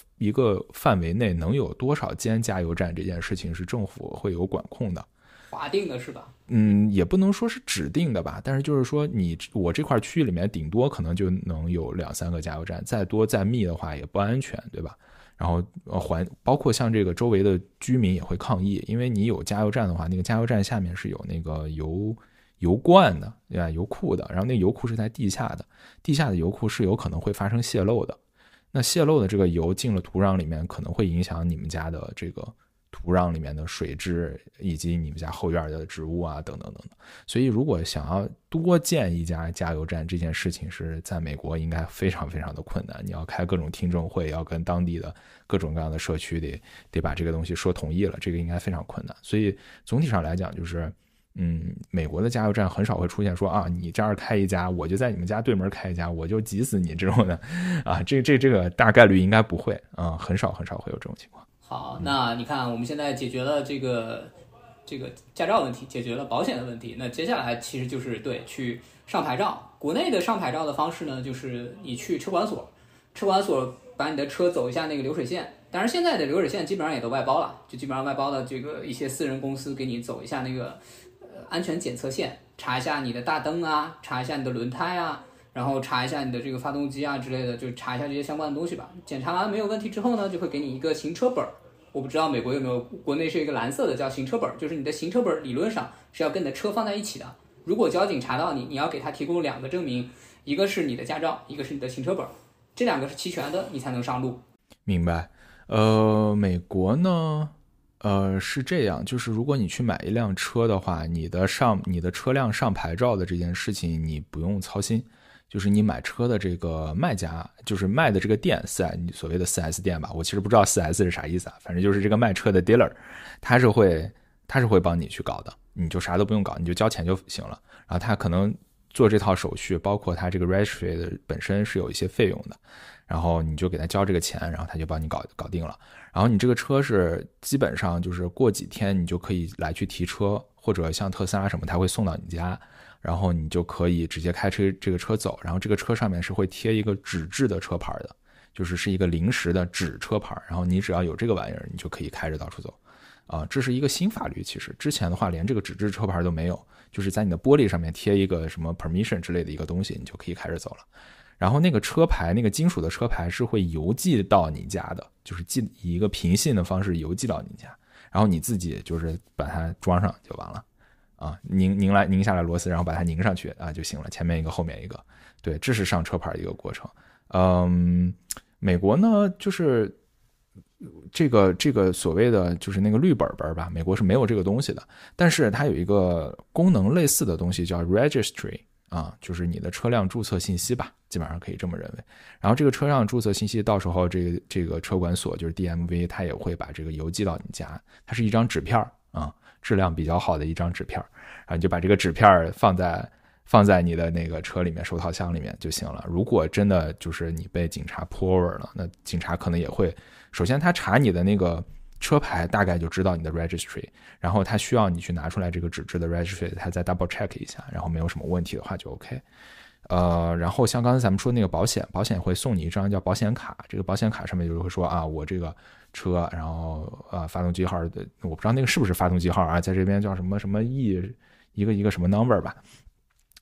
范围内能有多少间加油站这件事情是政府会有管控的，划定的是吧？嗯，也不能说是指定的吧，但是就是说我这块区域里面顶多可能就能有2-3个加油站，再多再密的话也不安全，对吧？然后包括像这个周围的居民也会抗议，因为你有加油站的话，那个加油站下面是有那个油罐的，对吧？油库的，然后那个油库是在地下的，地下的油库是有可能会发生泄漏的，那泄漏的这个油进了土壤里面，可能会影响你们家的这个土壤里面的水质以及你们家后院的植物啊，等等等等。所以如果想要多建一家加油站，这件事情是在美国应该非常非常的困难，你要开各种听证会，要跟当地的各种各样的社区得把这个东西说同意了，这个应该非常困难。所以总体上来讲就是美国的加油站很少会出现说啊，你这儿开一家，我就在你们家对门开一家，我就急死你这种的啊，这个大概率应该不会啊，很少很少会有这种情况。好，那你看我们现在解决了这个驾照问题，解决了保险的问题，那接下来其实就是去上牌照。国内的上牌照的方式呢，就是你去车管所把你的车走一下那个流水线，当然现在的流水线基本上也都外包了，就基本上外包的这个一些私人公司给你走一下那个安全检测线，查一下你的大灯啊，查一下你的轮胎啊，然后查一下你的这个发动机啊之类的，就查一下这些相关的东西吧。检查完没有问题之后呢，就会给你一个行车本。我不知道美国有没有，国内是一个蓝色的叫行车本，就是你的行车本理论上是要跟你的车放在一起的。如果交警查到你，你要给他提供2个证明，一个是你的驾照，一个是你的行车本，这2个是齐全的，你才能上路。明白。美国呢，是这样，就是如果你去买一辆车的话，你的车辆上牌照的这件事情你不用操心。就是你买车的这个卖家，就是卖的这个店，所谓的 4S 店吧，我其实不知道 4S 是啥意思啊，反正就是这个卖车的 dealer， 他是会帮你去搞的，你就啥都不用搞，你就交钱就行了。然后他可能做这套手续，包括他这个 registry 的本身是有一些费用的，然后你就给他交这个钱，然后他就帮你搞定了。然后你这个车是基本上就是过几天你就可以来去提车，或者像特斯拉什么，他会送到你家。然后你就可以直接开车这个车走，然后这个车上面是会贴一个纸质的车牌的，就是一个临时的纸车牌，然后你只要有这个玩意儿，你就可以开着到处走啊，这是一个新法律，其实之前的话连这个纸质车牌都没有，就是在你的玻璃上面贴一个什么 permission 之类的一个东西，你就可以开着走了。然后那个车牌，那个金属的车牌是会邮寄到你家的，就是以一个平信的方式邮寄到你家，然后你自己就是把它装上就完了。啊，拧下来螺丝，然后把它拧上去啊就行了，前面一个后面一个，对，这是上车牌的一个过程。美国呢，就是这个所谓的就是那个绿本本吧，美国是没有这个东西的，但是它有一个功能类似的东西叫 registry 啊，就是你的车辆注册信息吧，基本上可以这么认为。然后这个车辆注册信息到时候这个车管所就是 DMV， 它也会把这个邮寄到你家，它是一张纸片啊。质量比较好的一张纸片，然后你就把这个纸片放在你的那个车里面，手套箱里面就行了。如果真的就是你被警察 pull over 了，那警察可能也会，首先他查你的那个车牌，大概就知道你的 registry， 然后他需要你去拿出来这个纸质的 registry， 他再 double check 一下，然后没有什么问题的话就 OK。然后像刚才咱们说那个保险会送你一张叫保险卡，这个保险卡上面就会说啊，我这个车，然后发动机号的，我不知道那个是不是发动机号啊，在这边叫什么什么 一个什么 number 吧。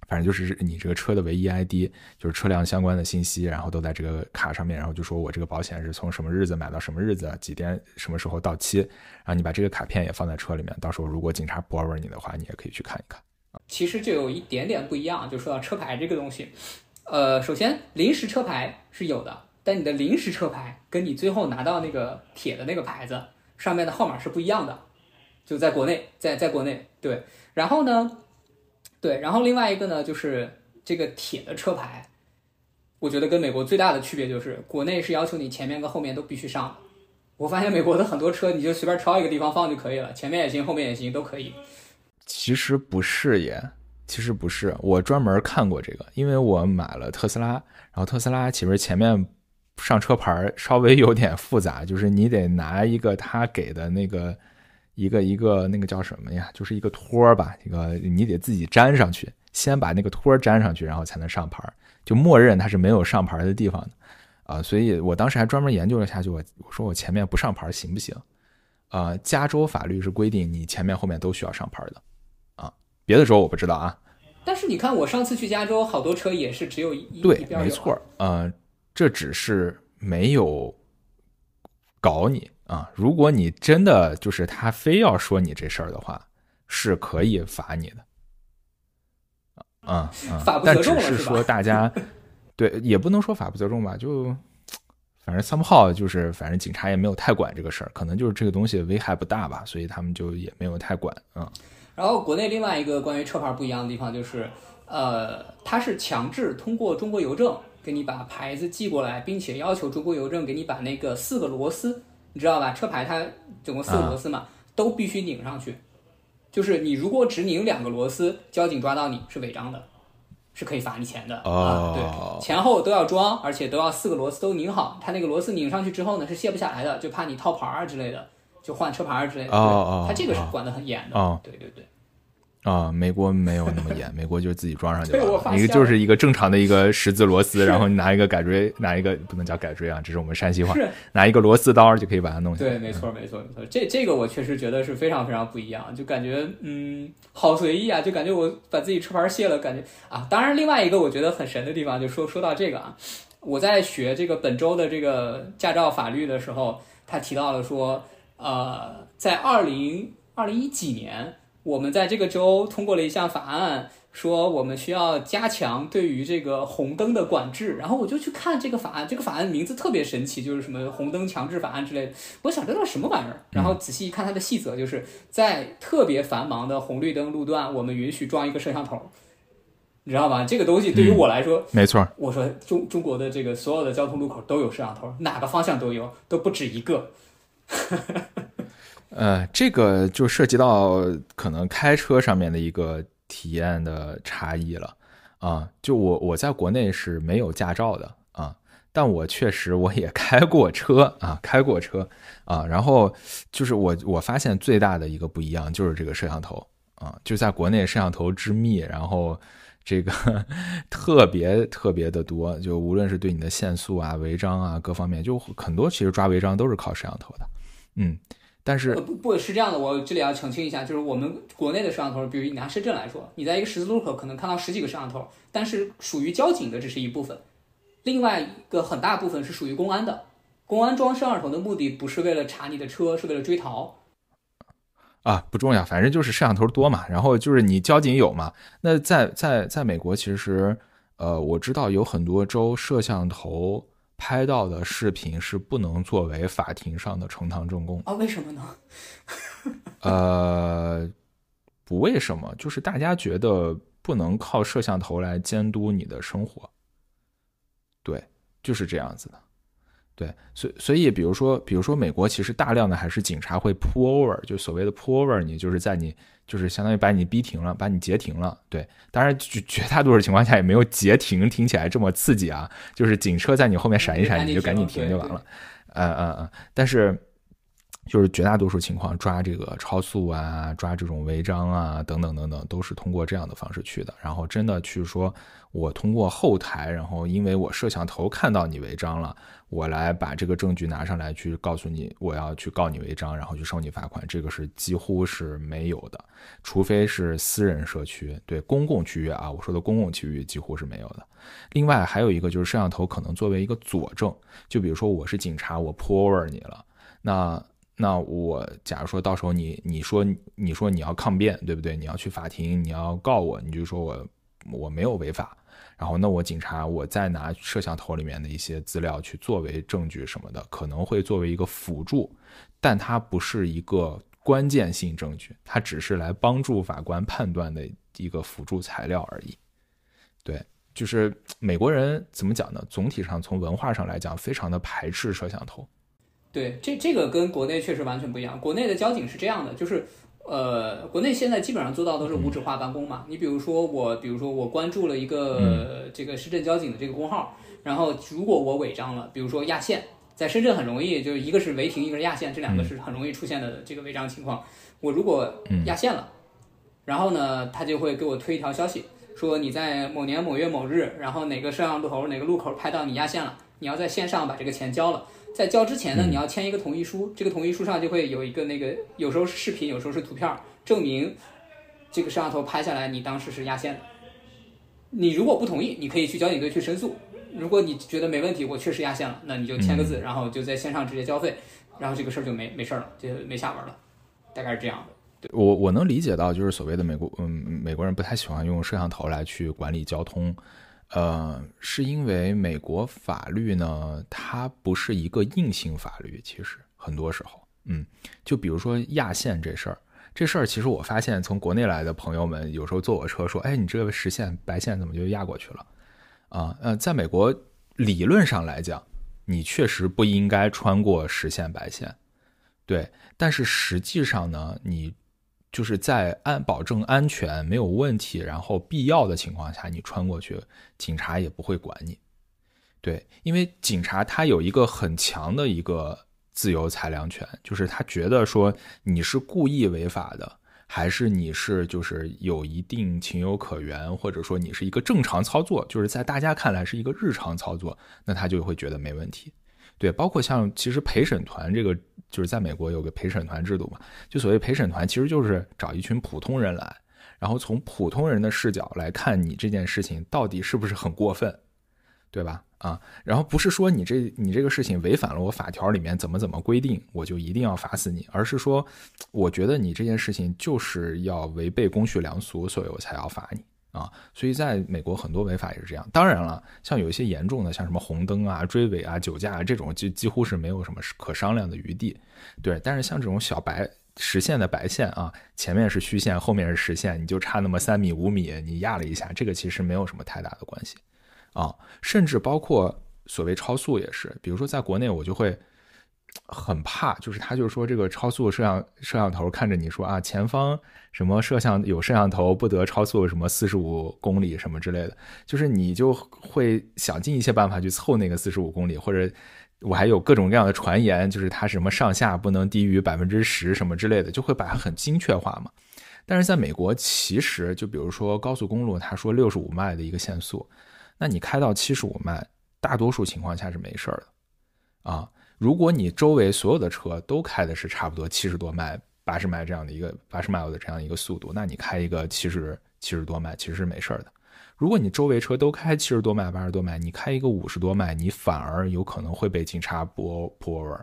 反正就是你这个车的唯一 ID， 就是车辆相关的信息，然后都在这个卡上面，然后就说我这个保险是从什么日子买到什么日子，几点什么时候到期，然后你把这个卡片也放在车里面，到时候如果警察 pull over 你的话，你也可以去看一看。其实就有一点点不一样，就说到车牌这个东西，首先临时车牌是有的，但你的临时车牌跟你最后拿到那个铁的那个牌子上面的号码是不一样的，就在国内，在国内，对，然后呢？对，然后另外一个呢，就是这个铁的车牌，我觉得跟美国最大的区别就是，国内是要求你前面跟后面都必须上。我发现美国的很多车，你就随便挑一个地方放就可以了，前面也行，后面也行，都可以。其实不是也，其实不是，我专门看过这个，因为我买了特斯拉，然后特斯拉其实前面上车牌稍微有点复杂，就是你得拿一个他给的那个。一个那个叫什么呀？就是一个托吧，这个你得自己粘上去，先把那个托粘上去，然后才能上牌。就默认它是没有上牌的地方的啊，所以我当时还专门研究了下去，我说我前面不上牌行不行？加州法律是规定你前面后面都需要上牌的啊，别的州我不知道啊。但是你看我上次去加州，好多车也是只有一对，一边有没错，这只是没有搞你。啊，如果你真的就是他非要说你这事儿的话，是可以罚你的。啊，法不责众了，但只是说大家对，也不能说法不责众吧，就反正 somehow 就是反正警察也没有太管这个事儿，可能就是这个东西危害不大吧，所以他们就也没有太管啊。然后国内另外一个关于车牌不一样的地方就是，它是强制通过中国邮政给你把牌子寄过来，并且要求中国邮政给你把那个四个螺丝。你知道吧？车牌它总共四个螺丝嘛，都必须拧上去。就是你如果只拧两个螺丝，交警抓到你是违章的，是可以罚你钱的。哦，对，前后都要装，而且都要四个螺丝都拧好。它那个螺丝拧上去之后呢，是卸不下来的，就怕你套牌儿之类的，就换车牌儿之类的。哦，它这个是管得很严的。哦，对对对。啊，美国没有那么严，美国就是自己装上去了，一个就是一个正常的一个十字螺丝，然后你拿一个改锥，拿一个不能叫改锥啊，这是我们山西话，拿一个螺丝刀就可以把它弄下来。对，没错，没错，没错。这个我确实觉得是非常非常不一样，就感觉好随意啊，就感觉我把自己车牌卸了，感觉啊。当然，另外一个我觉得很神的地方，就说到这个啊，我在学这个本州的这个驾照法律的时候，他提到了说，在2020几年。我们在这个州通过了一项法案，说我们需要加强对于这个红灯的管制。然后我就去看这个法案，这个法案名字特别神奇，就是什么红灯强制法案之类的。我想这叫什么玩意儿？然后仔细一看它的细则，就是在特别繁忙的红绿灯路段，我们允许装一个摄像头，你知道吧？这个东西对于我来说，没错。我说中国的这个所有的交通路口都有摄像头，哪个方向都有，都不止一个。这个就涉及到可能开车上面的一个体验的差异了啊。就我在国内是没有驾照的啊，但我确实我也开过车啊。然后就是我发现最大的一个不一样就是这个摄像头啊，就在国内摄像头之密，然后这个特别特别的多，就无论是对你的限速啊、违章啊各方面，就很多其实抓违章都是靠摄像头的，嗯。但是不是这样的，我这里要澄清一下，就是我们国内的摄像头，比如你拿深圳来说，你在一个十字路口可能看到十几个摄像头，但是属于交警的只是一部分，另外一个很大部分是属于公安的。公安装摄像头的目的不是为了查你的车，是为了追逃。啊，不重要，反正就是摄像头多嘛，然后就是你交警有嘛。那在美国，其实我知道有很多州摄像头。拍到的视频是不能作为法庭上的呈堂证供啊？为什么呢？不为什么，就是大家觉得不能靠摄像头来监督你的生活，对，就是这样子的。对，所以比如说美国其实大量的还是警察会 pull over， 就所谓的 pull over， 你就是在你就是相当于把你逼停了，把你截停了。对，当然绝大多数情况下也没有截停听起来这么刺激啊，就是警车在你后面闪一闪，你就赶紧停就完了。但是就是绝大多数情况抓这个超速啊，抓这种违章啊等等等等，都是通过这样的方式去的。然后真的去说我通过后台，然后因为我摄像头看到你违章了，我来把这个证据拿上来去告诉你，我要去告你违章，然后去收你罚款，这个是几乎是没有的，除非是私人社区。对，公共区域啊，我说的公共区域几乎是没有的。另外还有一个就是摄像头可能作为一个佐证，就比如说我是警察，我 pull over 你了，那我假如说到时候你说你要抗辩，对不对？你要去法庭，你要告我，你就说我没有违法。然后那我警察，我再拿摄像头里面的一些资料去作为证据什么的，可能会作为一个辅助，但它不是一个关键性证据，它只是来帮助法官判断的一个辅助材料而已。对，就是美国人怎么讲呢？总体上从文化上来讲，非常的排斥摄像头。对，这个跟国内确实完全不一样。国内的交警是这样的，就是国内现在基本上做到都是无纸化办公嘛。你比如说我关注了一个、这个深圳交警的这个公号，然后如果我违章了，比如说压线，在深圳很容易，就一个是违停，一个是压线，这两个是很容易出现的这个违章情况。我如果压线了，然后呢，他就会给我推一条消息，说你在某年某月某日，然后哪个摄像头哪个路口拍到你压线了，你要在线上把这个钱交了。在交之前呢，你要签一个同意书，这个同意书上就会有一个那个，有时候是视频，有时候是图片，证明这个摄像头拍下来你当时是压线的。你如果不同意，你可以去交警队去申诉。如果你觉得没问题，我确实压线了，那你就签个字，然后就在线上直接交费，然后这个事儿就没事了，就没下文了，大概是这样的。我能理解到，就是所谓的美国人不太喜欢用摄像头来去管理交通。是因为美国法律呢，它不是一个硬性法律，其实很多时候，就比如说压线这事儿其实我发现从国内来的朋友们有时候坐我车说，哎，你这个实线白线怎么就压过去了啊？在美国理论上来讲，你确实不应该穿过实线白线，对，但是实际上呢，你就是在保证安全没有问题，然后必要的情况下你穿过去，警察也不会管你。对，因为警察他有一个很强的一个自由裁量权，就是他觉得说你是故意违法的，还是你是就是有一定情有可原，或者说你是一个正常操作，就是在大家看来是一个日常操作，那他就会觉得没问题。对，包括像其实陪审团这个，就是在美国有个陪审团制度嘛，就所谓陪审团其实就是找一群普通人来，然后从普通人的视角来看你这件事情到底是不是很过分，对吧？啊，然后不是说你这个事情违反了我法条里面怎么规定，我就一定要罚死你，而是说我觉得你这件事情就是要违背公序良俗，所以我才要罚你。啊，所以在美国很多违法也是这样。当然了，像有一些严重的，像什么红灯啊、追尾啊、酒驾啊这种，就几乎是没有什么可商量的余地。对，但是像这种小白实线的白线啊，前面是虚线，后面是实线，你就差那么3米5米，你压了一下，这个其实没有什么太大的关系啊。甚至包括所谓超速也是，比如说在国内我就会很怕，就是他就说这个超速摄像头看着你说啊，前方什么有摄像头不得超速什么45公里什么之类的，就是你就会想尽一切办法去凑那个45公里，或者我还有各种各样的传言，就是他什么上下不能低于10%什么之类的，就会把它很精确化嘛。但是在美国其实就比如说高速公路，他说65迈的一个限速，那你开到75迈，大多数情况下是没事的啊。如果你周围所有的车都开的是差不多70多迈、80迈这样的一个80 mile 的这样一个速度，那你开一个70多迈其实是没事的。如果你周围车都开70多迈、80多迈，你开一个50多迈，你反而有可能会被警察 pull over。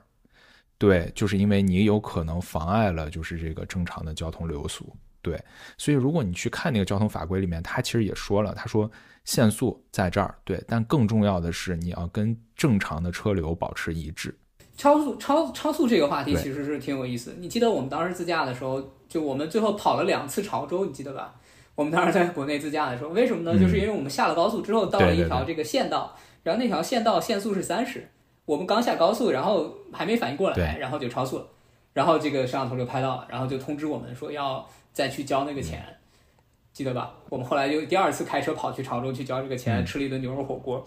对，就是因为你有可能妨碍了就是这个正常的交通流速。对，所以如果你去看那个交通法规里面，他其实也说了，他说限速在这儿，对，但更重要的是你要跟正常的车流保持一致。超速这个话题其实是挺有意思。你记得我们当时自驾的时候，就我们最后跑了2次潮州，你记得吧？我们当时在国内自驾的时候，为什么呢？就是因为我们下了高速之后到了一条这个县道，然后那条县道限速是30，我们刚下高速，然后还没反应过来，然后就超速了，然后这个摄像头就拍到了，然后就通知我们说要再去交那个钱，记得吧？我们后来就第二次开车跑去潮州去交这个钱，吃了一顿牛肉火锅。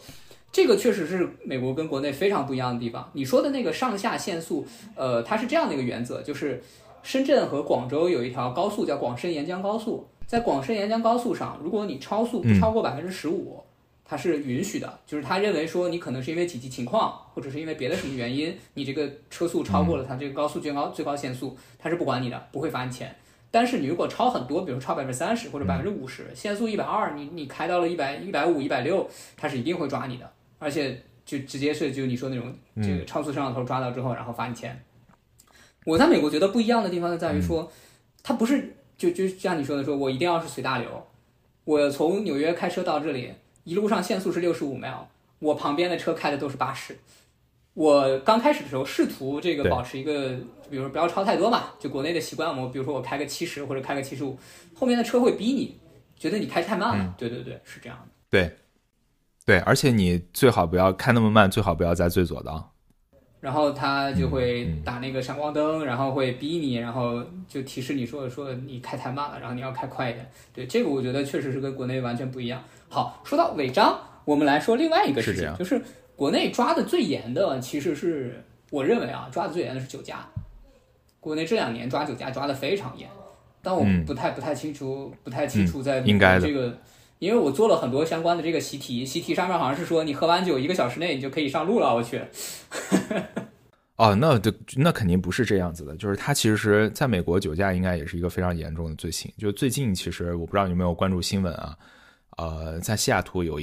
这个确实是美国跟国内非常不一样的地方。你说的那个上下限速，它是这样的一个原则，就是深圳和广州有一条高速叫广深沿江高速，在广深沿江高速上，如果你超速不超过 15%， 它是允许的，就是他认为说你可能是因为紧急情况或者是因为别的什么原因，你这个车速超过了它这个高速最高限速，它是不管你的，不会罚你钱。但是你如果超很多，比如超 30% 或者 50%， 限速 120， 你开到了 150、160， 它是一定会抓你的，而且就直接是就你说那种这个超速摄像头抓到之后然后罚你钱。我在美国觉得不一样的地方在于说，它不是就像你说的说我一定要是随大流，我从纽约开车到这里一路上限速是65 mph， 我旁边的车开的都是80。我刚开始的时候试图这个保持一个，比如说不要超太多嘛，就国内的习惯，我比如说我开个70或者开个75，后面的车会逼你，觉得你开太慢了。对对对，是这样的。对，对，而且你最好不要开那么慢，最好不要在最左道。然后他就会打那个闪光灯，然后会逼你，然后就提示你说你开太慢了，然后你要开快一点。对，这个我觉得确实是跟国内完全不一样。好，说到违章，我们来说另外一个事情，就是国内抓的最严的其实是我认为啊，抓的最严的是酒驾。国内这2年抓酒驾抓的非常严，但我不太清楚在这个应该的，因为我做了很多相关的这个习题上面好像是说你喝完酒1个小时内你就可以上路了。我去哦，那肯定不是这样子的，就是它其实在美国酒驾应该也是一个非常严重的罪行。就最近其实我不知道你有没有关注新闻啊，在西雅图有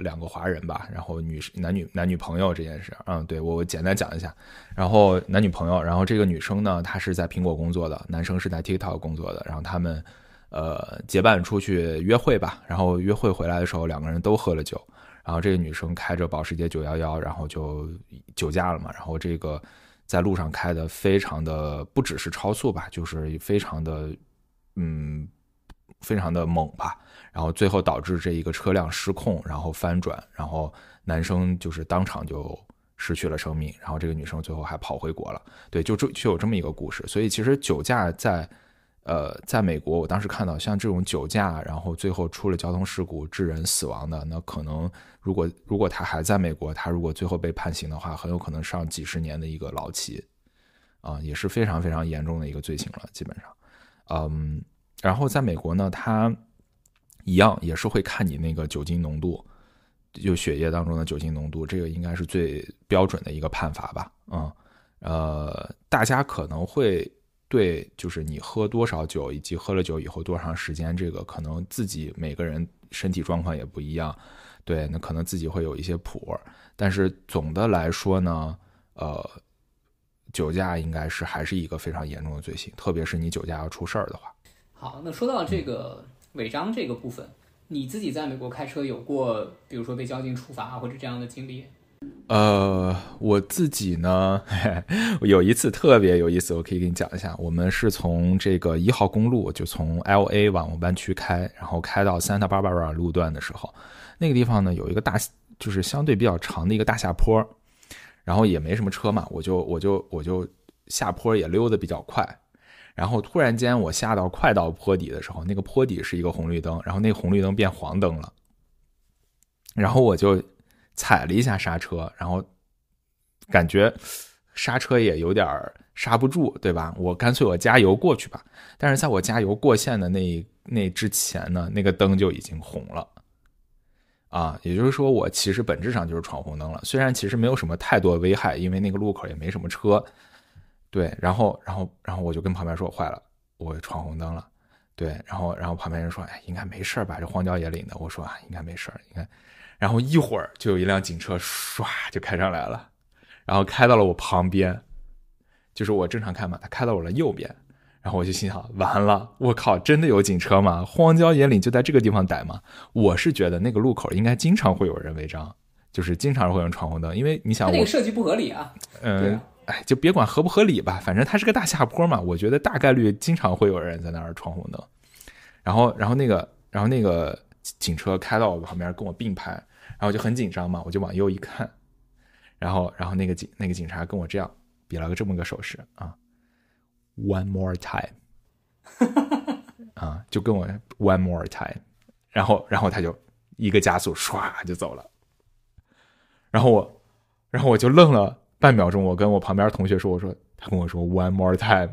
两个华人吧，然后男女朋友这件事，对，我简单讲一下。然后男女朋友，然后这个女生呢，她是在苹果工作的，男生是在 TikTok 工作的，然后他们结伴出去约会吧，然后约会回来的时候两个人都喝了酒，然后这个女生开着保时捷911，然后就酒驾了嘛，然后这个在路上开的非常的不只是超速吧，就是非常的猛吧，然后最后导致这一个车辆失控，然后翻转，然后男生就是当场就失去了生命，然后这个女生最后还跑回国了。对，就有这么一个故事。所以其实酒驾在美国，我当时看到像这种酒驾然后最后出了交通事故致人死亡的，那可能如果他还在美国，他如果最后被判刑的话，很有可能上几十年的一个牢期，也是非常非常严重的一个罪行了，基本上。然后在美国呢，他一样也是会看你那个酒精浓度，就血液当中的酒精浓度，这个应该是最标准的一个判罚吧。大家可能会对就是你喝多少酒以及喝了酒以后多长时间，这个可能自己每个人身体状况也不一样，对，那可能自己会有一些谱。但是总的来说呢，酒驾应该是还是一个非常严重的罪行，特别是你酒驾要出事儿的话。好，那说到这个违章这个部分，你自己在美国开车有过比如说被交警处罚或者这样的经历？我自己呢，有一次特别有意思，我可以给你讲一下。我们是从这个1号公路，就从 LA 往我们湾区开，然后开到 Santa Barbara 路段的时候，那个地方呢有一个就是相对比较长的一个大下坡，然后也没什么车嘛，我就下坡也溜得比较快。然后突然间我下到快到坡底的时候，那个坡底是一个红绿灯，然后那个红绿灯变黄灯了，然后我就踩了一下刹车，然后感觉刹车也有点刹不住，对吧？我干脆我加油过去吧。但是在我加油过线的那之前呢，那个灯就已经红了啊，也就是说我其实本质上就是闯红灯了，虽然其实没有什么太多危害，因为那个路口也没什么车。对，然后我就跟旁边说，坏了，我闯红灯了。对，然后旁边人说，哎，应该没事吧，这荒郊野岭的。我说啊，应该没事，应该。然后一会儿就有一辆警车唰就开上来了，然后开到了我旁边，就是我正常开嘛，他开到我的右边，然后我就心想，完了，我靠，真的有警车吗？荒郊野岭就在这个地方逮吗？我是觉得那个路口应该经常会有人违章，就是经常会有人闯红灯，因为你想我那个设计不合理啊。哎，就别管合不合理吧，反正它是个大下坡嘛，我觉得大概率经常会有人在那儿闯红灯。然后那个警车开到我旁边跟我并排，然后我就很紧张嘛，我就往右一看，然后那个警察跟我这样比了个这么个手势啊 ，one more time， 啊，就跟我 one more time， 然后他就一个加速唰就走了，然后我就愣了半秒钟，我跟我旁边同学说，我说他跟我说 one more time，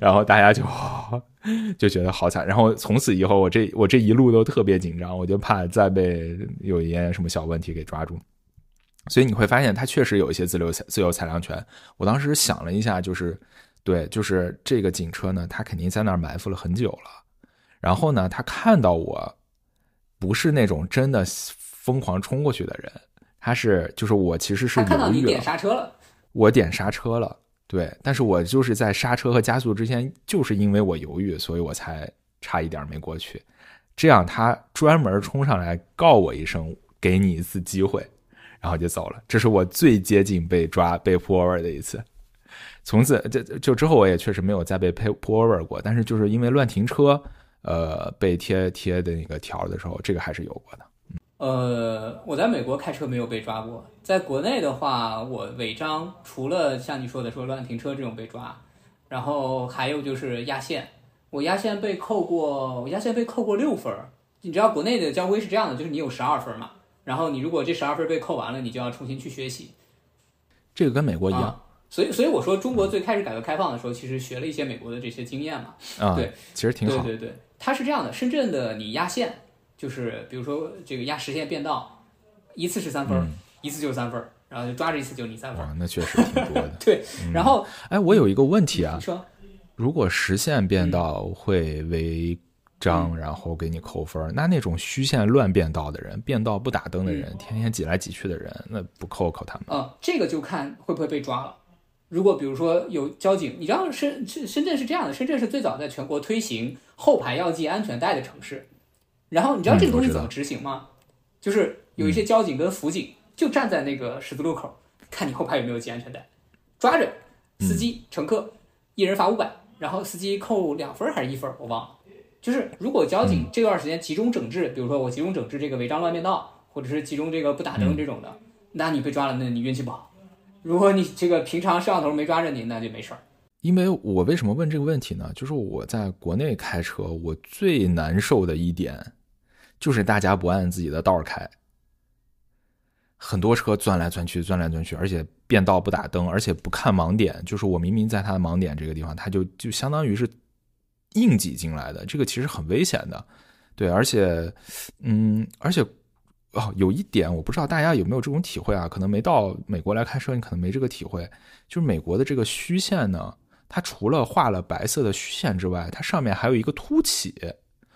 然后大家就觉得好惨，然后从此以后我这一路都特别紧张，我就怕再被有一些什么小问题给抓住。所以你会发现它确实有一些自由裁量权。我当时想了一下，就是对，就是这个警车呢，它肯定在那儿埋伏了很久了，然后呢它看到我不是那种真的疯狂冲过去的人，它是就是我其实是犹豫了，他看到你点刹车了，我点刹车了，对，但是我就是在刹车和加速之前，就是因为我犹豫，所以我才差一点没过去。这样他专门冲上来告我一声，给你一次机会，然后就走了。这是我最接近被抓被 pull over 的一次。从此就之后我也确实没有再被 pull over 过，但是就是因为乱停车，被贴的那个条的时候，这个还是有过的。我在美国开车没有被抓过，在国内的话，我违章除了像你说的说乱停车这种被抓，然后还有就是压线，我压线被扣过6分。你知道国内的交规是这样的，就是你有12分嘛。然后你如果这12分被扣完了，你就要重新去学习。这个跟美国一样，所以我说中国最开始改革开放的时候，其实学了一些美国的这些经验嘛。对，其实挺好。对对对，它是这样的，深圳的你压线，就是比如说这个压实线变道，一次是3分，一次就是3分，然后就抓着一次就你3分。那确实挺多的。对，然后哎，我有一个问题啊，你说如果实线变道会违章，然后给你扣分，那种虚线乱变道的人，变道不打灯的人，天天挤来挤去的人，那不扣他们这个就看会不会被抓了。如果比如说有交警，你知道深圳是这样的，深圳是最早在全国推行后排要系安全带的城市。然后你知道这个东西怎么执行吗？就是有一些交警跟辅警就站在那个十字路口，看你后排有没有系安全带，抓着司机乘客一人罚500，然后司机扣2分还是1分我忘了。就是如果交警这段时间集中整治，比如说我集中整治这个违章乱变道，或者是集中这个不打灯这种的，那你被抓了，那你运气不好。如果你这个平常摄像头没抓着你，那就没事儿。因为我为什么问这个问题呢？就是我在国内开车，我最难受的一点就是大家不按自己的道开，很多车钻来钻去，钻来钻去，而且变道不打灯，而且不看盲点。就是我明明在他的盲点这个地方，他就相当于是硬挤进来的，这个其实很危险的，对，而且有一点我不知道大家有没有这种体会啊？可能没到美国来开车，你可能没这个体会。就是美国的这个虚线呢，它除了画了白色的虚线之外，它上面还有一个凸起。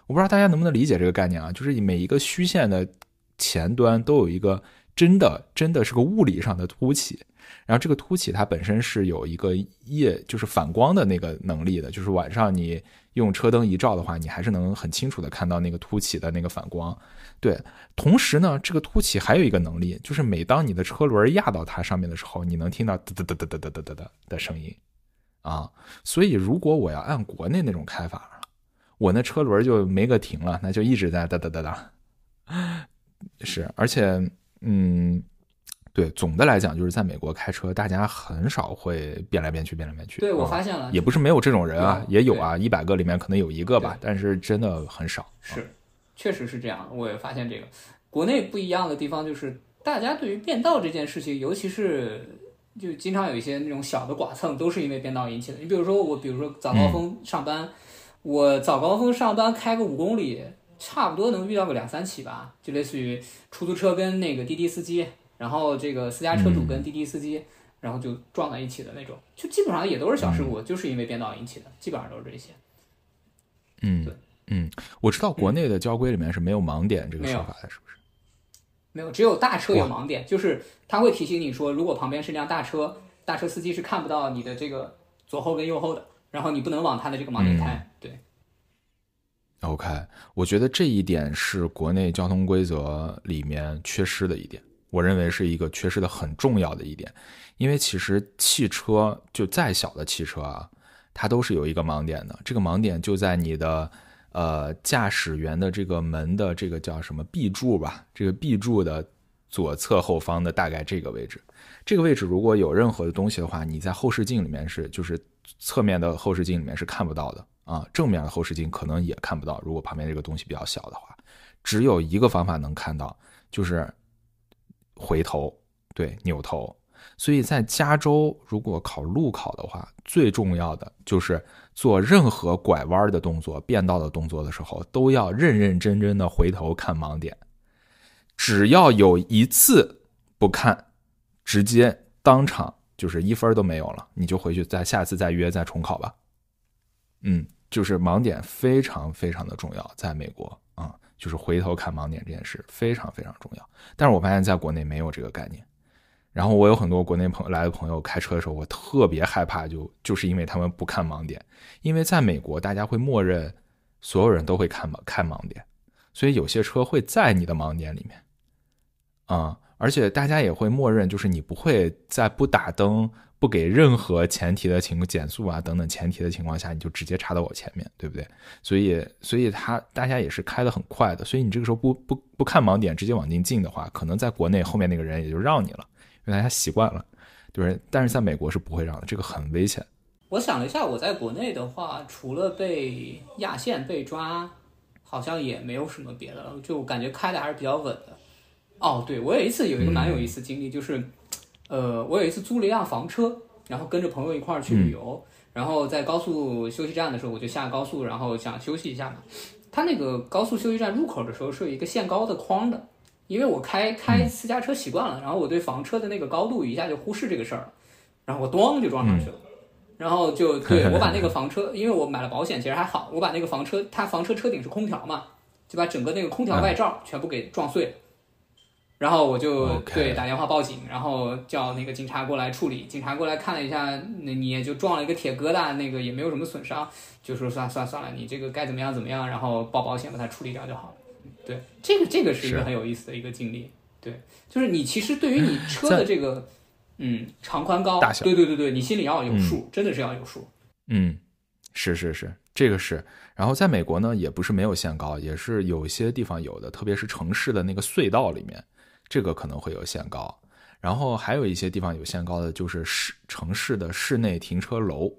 我不知道大家能不能理解这个概念啊？就是每一个虚线的前端都有一个真的是个物理上的凸起。然后这个凸起它本身是有一个就是反光的那个能力的，就是晚上你用车灯一照的话，你还是能很清楚的看到那个凸起的那个反光。对，同时呢，这个凸起还有一个能力，就是每当你的车轮压到它上面的时候，你能听到哒哒哒哒哒哒哒的声音啊。所以如果我要按国内那种开法，我那车轮就没个停了，那就一直在哒哒哒哒。是，而且对，总的来讲就是在美国开车，大家很少会变来变去。对，我发现了，也不是没有这种人啊，也有啊，100个里面可能有一个吧，但是真的很少。是，确实是这样。我也发现这个国内不一样的地方就是，大家对于变道这件事情，尤其是就经常有一些那种小的剐蹭，都是因为变道引起的。你比如说早高峰上班，我早高峰上班开个5公里，差不多能遇到个2-3起吧，就类似于出租车跟那个滴滴司机。然后这个私家车主跟滴滴司机，然后就撞在一起的那种，就基本上也都是小事故，就是因为变道引起的，基本上都是这些。对，我知道国内的交规里面是没有盲点这个说法的，是不是？没有，只有大车有盲点，就是他会提醒你说，如果旁边是辆大车，大车司机是看不到你的这个左后跟右后的，然后你不能往他的这个盲点开。对。OK， 我觉得这一点是国内交通规则里面缺失的一点。我认为是一个缺失的很重要的一点，因为其实汽车就再小的汽车啊，它都是有一个盲点的。这个盲点就在你的驾驶员的这个门的这个叫什么壁柱吧，这个壁柱的左侧后方的大概这个位置。这个位置如果有任何的东西的话，你在后视镜里面是，就是侧面的后视镜里面是看不到的啊，正面的后视镜可能也看不到，如果旁边这个东西比较小的话。只有一个方法能看到，就是回头，对，扭头。所以在加州如果考路考的话，最重要的就是做任何拐弯的动作、变道的动作的时候，都要认认真真的回头看盲点。只要有一次不看，直接当场就是一分都没有了，你就回去再下次再约再重考吧。嗯，就是盲点非常非常的重要，在美国啊，就是回头看盲点这件事非常非常重要。但是我发现在国内没有这个概念。然后我有很多国内来的朋友开车的时候，我特别害怕，就是因为他们不看盲点。因为在美国大家会默认所有人都会看盲点，所以有些车会在你的盲点里面啊，而且大家也会默认就是你不会在不打灯、不给任何前提的减速啊等等前提的情况下，你就直接插到我前面，对不对？所以大家也是开得很快的，所以你这个时候不看盲点直接往进进的话，可能在国内后面那个人也就让你了。因为大家习惯了，对，但是在美国是不会让的，这个很危险。我想了一下，我在国内的话，除了被压线被抓，好像也没有什么别的了，就感觉开的还是比较稳的。哦，对，我有一次有一个蛮有意思的经历，就是，我有一次租了一辆房车，然后跟着朋友一块儿去旅游，然后在高速休息站的时候，我就下高速，然后想休息一下嘛。他那个高速休息站入口的时候是有一个限高的框的。因为我开私家车习惯了，然后我对房车的那个高度一下就忽视这个事儿了，然后我咣就撞上去了，然后就对我把那个房车，因为我买了保险，其实还好，我把那个房车，它房车车顶是空调嘛，就把整个那个空调外罩全部给撞碎了，然后我就对打电话报警，然后叫那个警察过来处理，警察过来看了一下，你也就撞了一个铁疙瘩，那个也没有什么损伤，就说算了，你这个该怎么样怎么样，然后报保险把它处理掉就好了。对，这个是一个很有意思的一个经历。对，就是你其实对于你车的这个长宽高大小，对，你心里要有数，真的是要有数。嗯，是，这个是。然后在美国呢，也不是没有限高，也是有些地方有的，特别是城市的那个隧道里面，这个可能会有限高。然后还有一些地方有限高的，就是城市的室内停车楼。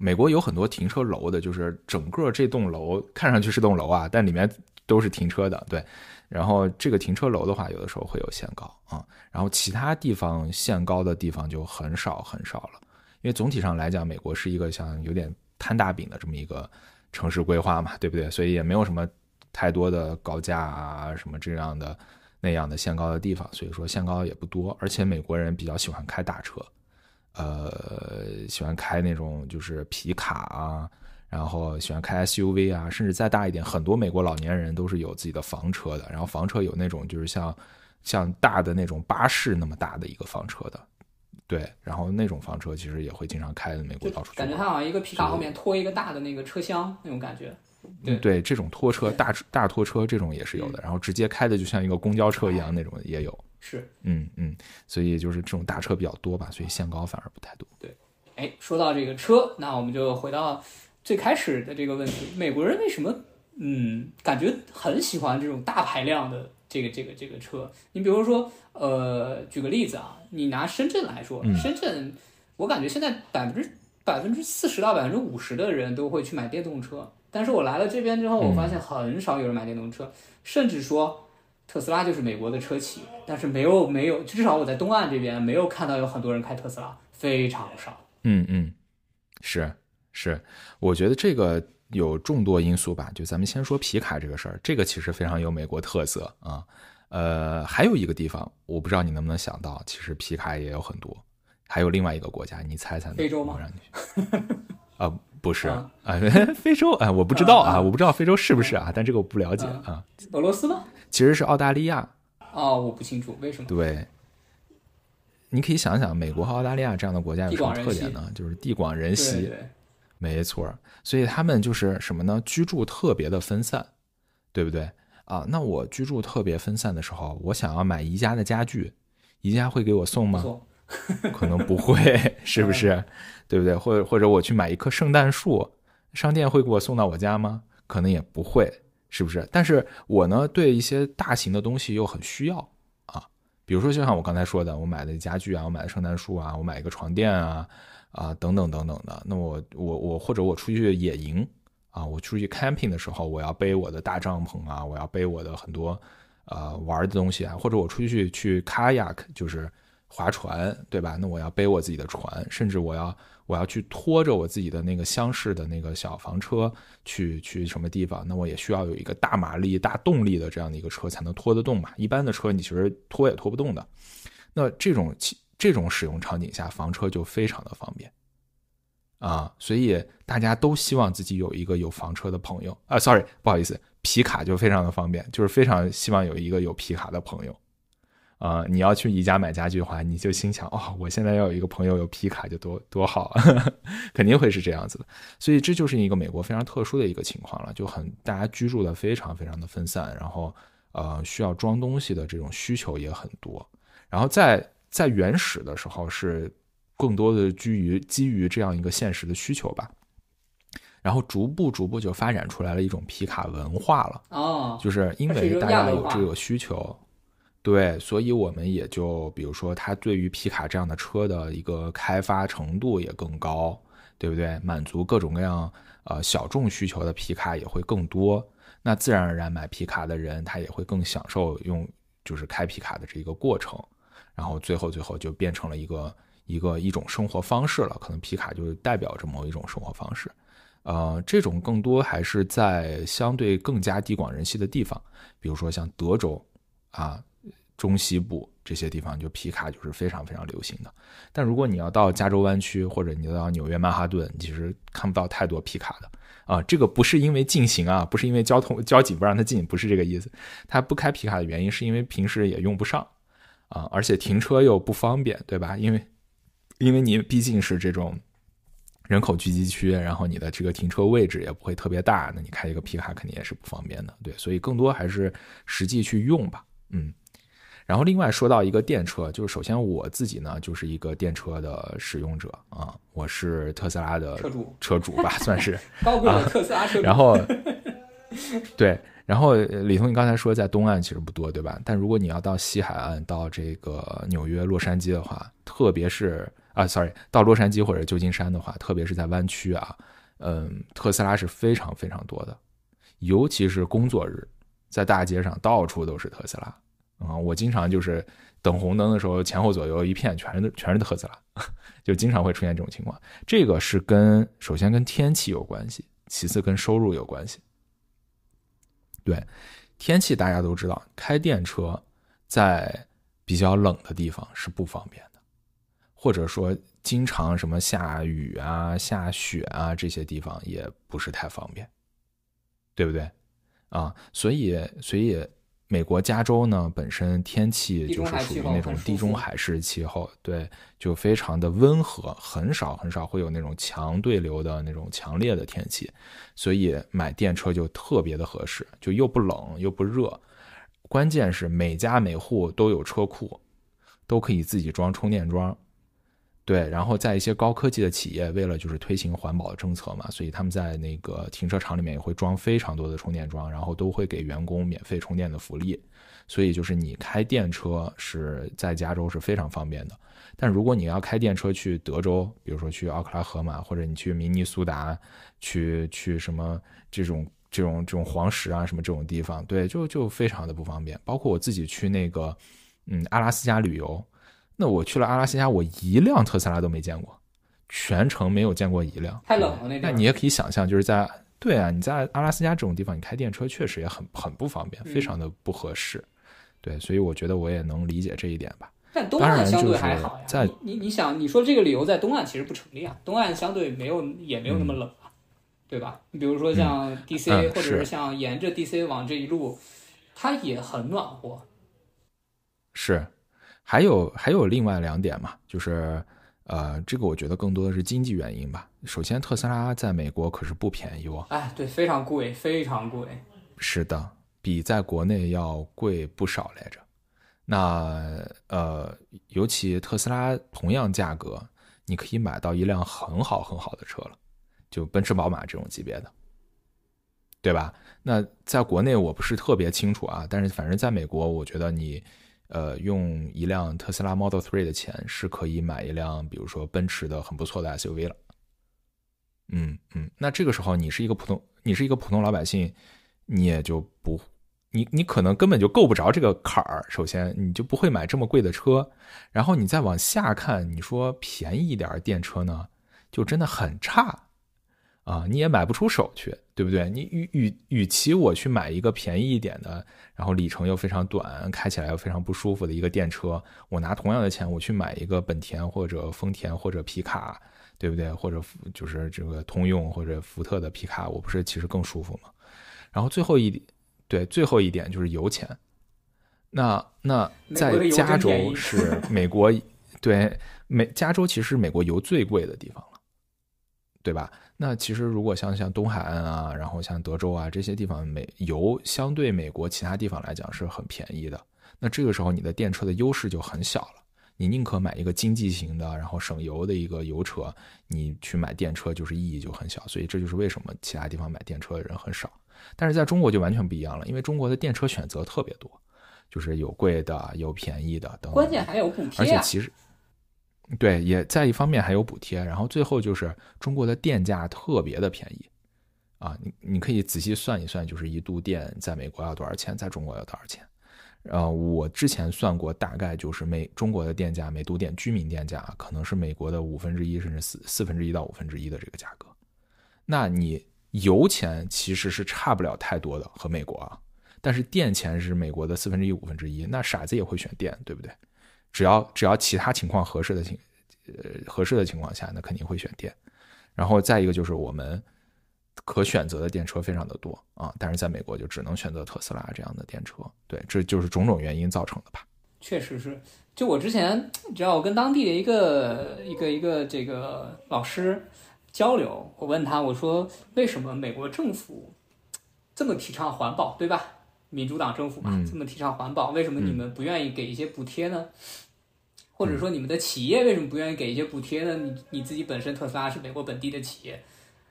美国有很多停车楼的，就是整个这栋楼看上去是栋楼啊，但里面都是停车的，对。然后这个停车楼的话，有的时候会有限高啊。然后其他地方限高的地方就很少很少了，因为总体上来讲，美国是一个像有点摊大饼的这么一个城市规划嘛，对不对？所以也没有什么太多的高架啊，什么这样的那样的限高的地方，所以说限高也不多。而且美国人比较喜欢开大车。喜欢开那种就是皮卡啊，然后喜欢开 SUV 啊，甚至再大一点，很多美国老年人都是有自己的房车的，然后房车有那种就是像大的那种巴士那么大的一个房车的，对，然后那种房车其实也会经常开美国到处去，感觉它好像一个皮卡后面拖一个大的那个车厢那种感觉。对，这种拖车大拖车这种也是有的，然后直接开的就像一个公交车一样那种也有。是，所以就是这种大车比较多吧，所以限高反而不太多。对，哎，说到这个车，那我们就回到最开始的这个问题，美国人为什么感觉很喜欢这种大排量的这个车？你比如说，举个例子啊，你拿深圳来说，深圳我感觉现在40%到50%的人都会去买电动车，但是我来了这边之后，我发现很少有人买电动车，甚至说。特斯拉就是美国的车企，但是没有，至少我在东岸这边没有看到有很多人开特斯拉，非常少。是，我觉得这个有众多因素吧。就咱们先说皮卡这个事儿，这个其实非常有美国特色啊。还有一个地方我不知道你能不能想到，其实皮卡也有很多。还有另外一个国家，你猜猜？非洲吗？不是啊，非洲啊，我不知道啊，我不知道非洲是不是啊，但这个我不了解啊。俄罗斯吗？其实是澳大利亚。哦，我不清楚为什么。对，你可以想想，美国和澳大利亚这样的国家有什么特点呢？就是地广人稀，对，没错。所以他们就是什么呢？居住特别的分散，对不对啊？那我居住特别分散的时候，我想要买宜家的家具，宜家会给我送吗？可能不会，是不是？对不对？或者我去买一棵圣诞树，商店会给我送到我家吗？可能也不会，是不是？但是我呢，对一些大型的东西又很需要啊，比如说就像我刚才说的，我买的家具啊，我买的圣诞树啊，我买一个床垫啊等等等等的。那我或者我出去野营啊，我出去 camping 的时候，我要背我的大帐篷啊，我要背我的很多玩的东西啊，或者我出去去 kayak 就是划船，对吧？那我要背我自己的船，甚至我要去拖着我自己的那个厢式的那个小房车去什么地方，那我也需要有一个大马力大动力的这样的一个车才能拖得动嘛。一般的车你其实拖也拖不动的。那这种使用场景下，房车就非常的方便啊，所以大家都希望自己有一个有房车的朋友啊 ，sorry， 不好意思，皮卡就非常的方便，就是非常希望有一个有皮卡的朋友。你要去宜家买家具的话，你就心想哦，我现在要有一个朋友有皮卡就多好肯定会是这样子的。所以这就是一个美国非常特殊的一个情况了，就大家居住的非常非常的分散，然后需要装东西的这种需求也很多。然后在原始的时候是更多的基于这样一个现实的需求吧。然后逐步就发展出来了一种皮卡文化了。哦，就是因为大家有这个需求。对，所以我们也就比如说他对于皮卡这样的车的一个开发程度也更高，对不对？满足各种各样小众需求的皮卡也会更多，那自然而然买皮卡的人他也会更享受就是开皮卡的这个过程，然后最后就变成了一种生活方式了，可能皮卡就代表着某一种生活方式。这种更多还是在相对更加地广人稀的地方，比如说像德州啊、中西部这些地方，就皮卡就是非常非常流行的。但如果你要到加州湾区，或者你到纽约曼哈顿，其实看不到太多皮卡的啊。这个不是因为禁行啊，不是因为交警不让他进，不是这个意思。他不开皮卡的原因是因为平时也用不上啊，而且停车又不方便，对吧？因为你毕竟是这种人口聚集区，然后你的这个停车位置也不会特别大，那你开一个皮卡肯定也是不方便的，对。所以更多还是实际去用吧，嗯。然后另外说到一个电车，就是首先我自己呢就是一个电车的使用者啊，我是特斯拉的车主吧，算是高贵的特斯拉车主。然后对，然后李彤你刚才说在东岸其实不多，对吧？但如果你要到西海岸，到这个纽约、洛杉矶的话，特别是到洛杉矶或者旧金山的话，特别是在湾区啊，特斯拉是非常非常多的，尤其是工作日，在大街上到处都是特斯拉。我经常就是等红灯的时候，前后左右一片全是特斯拉，就经常会出现这种情况。这个是首先跟天气有关系，其次跟收入有关系。对，天气大家都知道，开电车在比较冷的地方是不方便的，或者说经常什么下雨啊、下雪啊这些地方也不是太方便，对不对？啊，所以。美国加州呢本身天气就是属于那种地中海式气候，对，就非常的温和，很少会有那种强对流的那种强烈的天气，所以买电车就特别的合适，就又不冷又不热，关键是每家每户都有车库，都可以自己装充电桩，对。然后在一些高科技的企业，为了就是推行环保的政策嘛，所以他们在那个停车场里面也会装非常多的充电桩，然后都会给员工免费充电的福利。所以就是你开电车是在加州是非常方便的。但如果你要开电车去德州，比如说去奥克拉荷马，或者你去明尼苏达，去什么这种黄石啊什么这种地方，对，就非常的不方便。包括我自己去那个阿拉斯加旅游。那我去了阿拉斯加，我一辆特斯拉都没见过，全程没有见过一辆，太冷了那地方。那你也可以想象，就是对啊，你在阿拉斯加这种地方，你开电车确实也很不方便，非常的不合适，对。所以我觉得我也能理解这一点吧。但东岸相对还好呀，你想，你说这个理由在东岸其实不成立啊，东岸相对也没有那么冷，对吧？你比如说像 DC 或者是像沿着 DC 往这一路，它也很暖和，是。还有另外两点嘛，就是这个我觉得更多的是经济原因吧。首先，特斯拉在美国可是不便宜哦。哎，对，非常贵，非常贵。是的，比在国内要贵不少来着。那尤其特斯拉同样价格，你可以买到一辆很好很好的车了，就奔驰、宝马这种级别的。对吧？那在国内我不是特别清楚啊，但是反正在美国，我觉得你用一辆特斯拉 Model3 的钱是可以买一辆比如说奔驰的很不错的 SUV 了。嗯嗯，那这个时候你是一个普通老百姓，你也就不，你可能根本就够不着这个坎儿。首先你就不会买这么贵的车，然后你再往下看，你说便宜一点电车呢，就真的很差啊，你也买不出手去，对不对？你与其我去买一个便宜一点的，然后里程又非常短，开起来又非常不舒服的一个电车，我拿同样的钱我去买一个本田或者丰田或者皮卡，对不对？或者就是这个通用或者福特的皮卡，我不是其实更舒服吗？然后最后一点就是油钱。那在加州是美国，对，加州其实美国油最贵的地方了，对吧？那其实如果像东海岸啊，然后像德州啊这些地方，油相对美国其他地方来讲是很便宜的。那这个时候你的电车的优势就很小了。你宁可买一个经济型的然后省油的一个油车，你去买电车就是意义就很小，所以这就是为什么其他地方买电车的人很少。但是在中国就完全不一样了，因为中国的电车选择特别多，就是有贵的有便宜的等等，关键还有补贴，而且其实对，也在一方面还有补贴，然后最后就是中国的电价特别的便宜啊，你可以仔细算一算，就是一度电在美国要多少钱，在中国要多少钱。我之前算过，大概就是中国的电价，每度电居民电价可能是美国的1/5，甚至1/4到1/5的这个价格。那你油钱其实是差不了太多的和美国啊，但是电钱是美国的1/4、1/5，那傻子也会选电，对不对？只要其他情况合适的情况下，那肯定会选电。然后再一个就是我们可选择的电车非常的多啊，但是在美国就只能选择特斯拉这样的电车，对，这就是种种原因造成的吧。确实是，就我之前，你知道，我跟当地的一个这个老师交流，我问他，我说为什么美国政府这么提倡环保，对吧？民主党政府嘛，这么提倡环保，为什么你们不愿意给一些补贴呢？或者说你们的企业为什么不愿意给一些补贴呢？你自己本身特斯拉是美国本地的企业。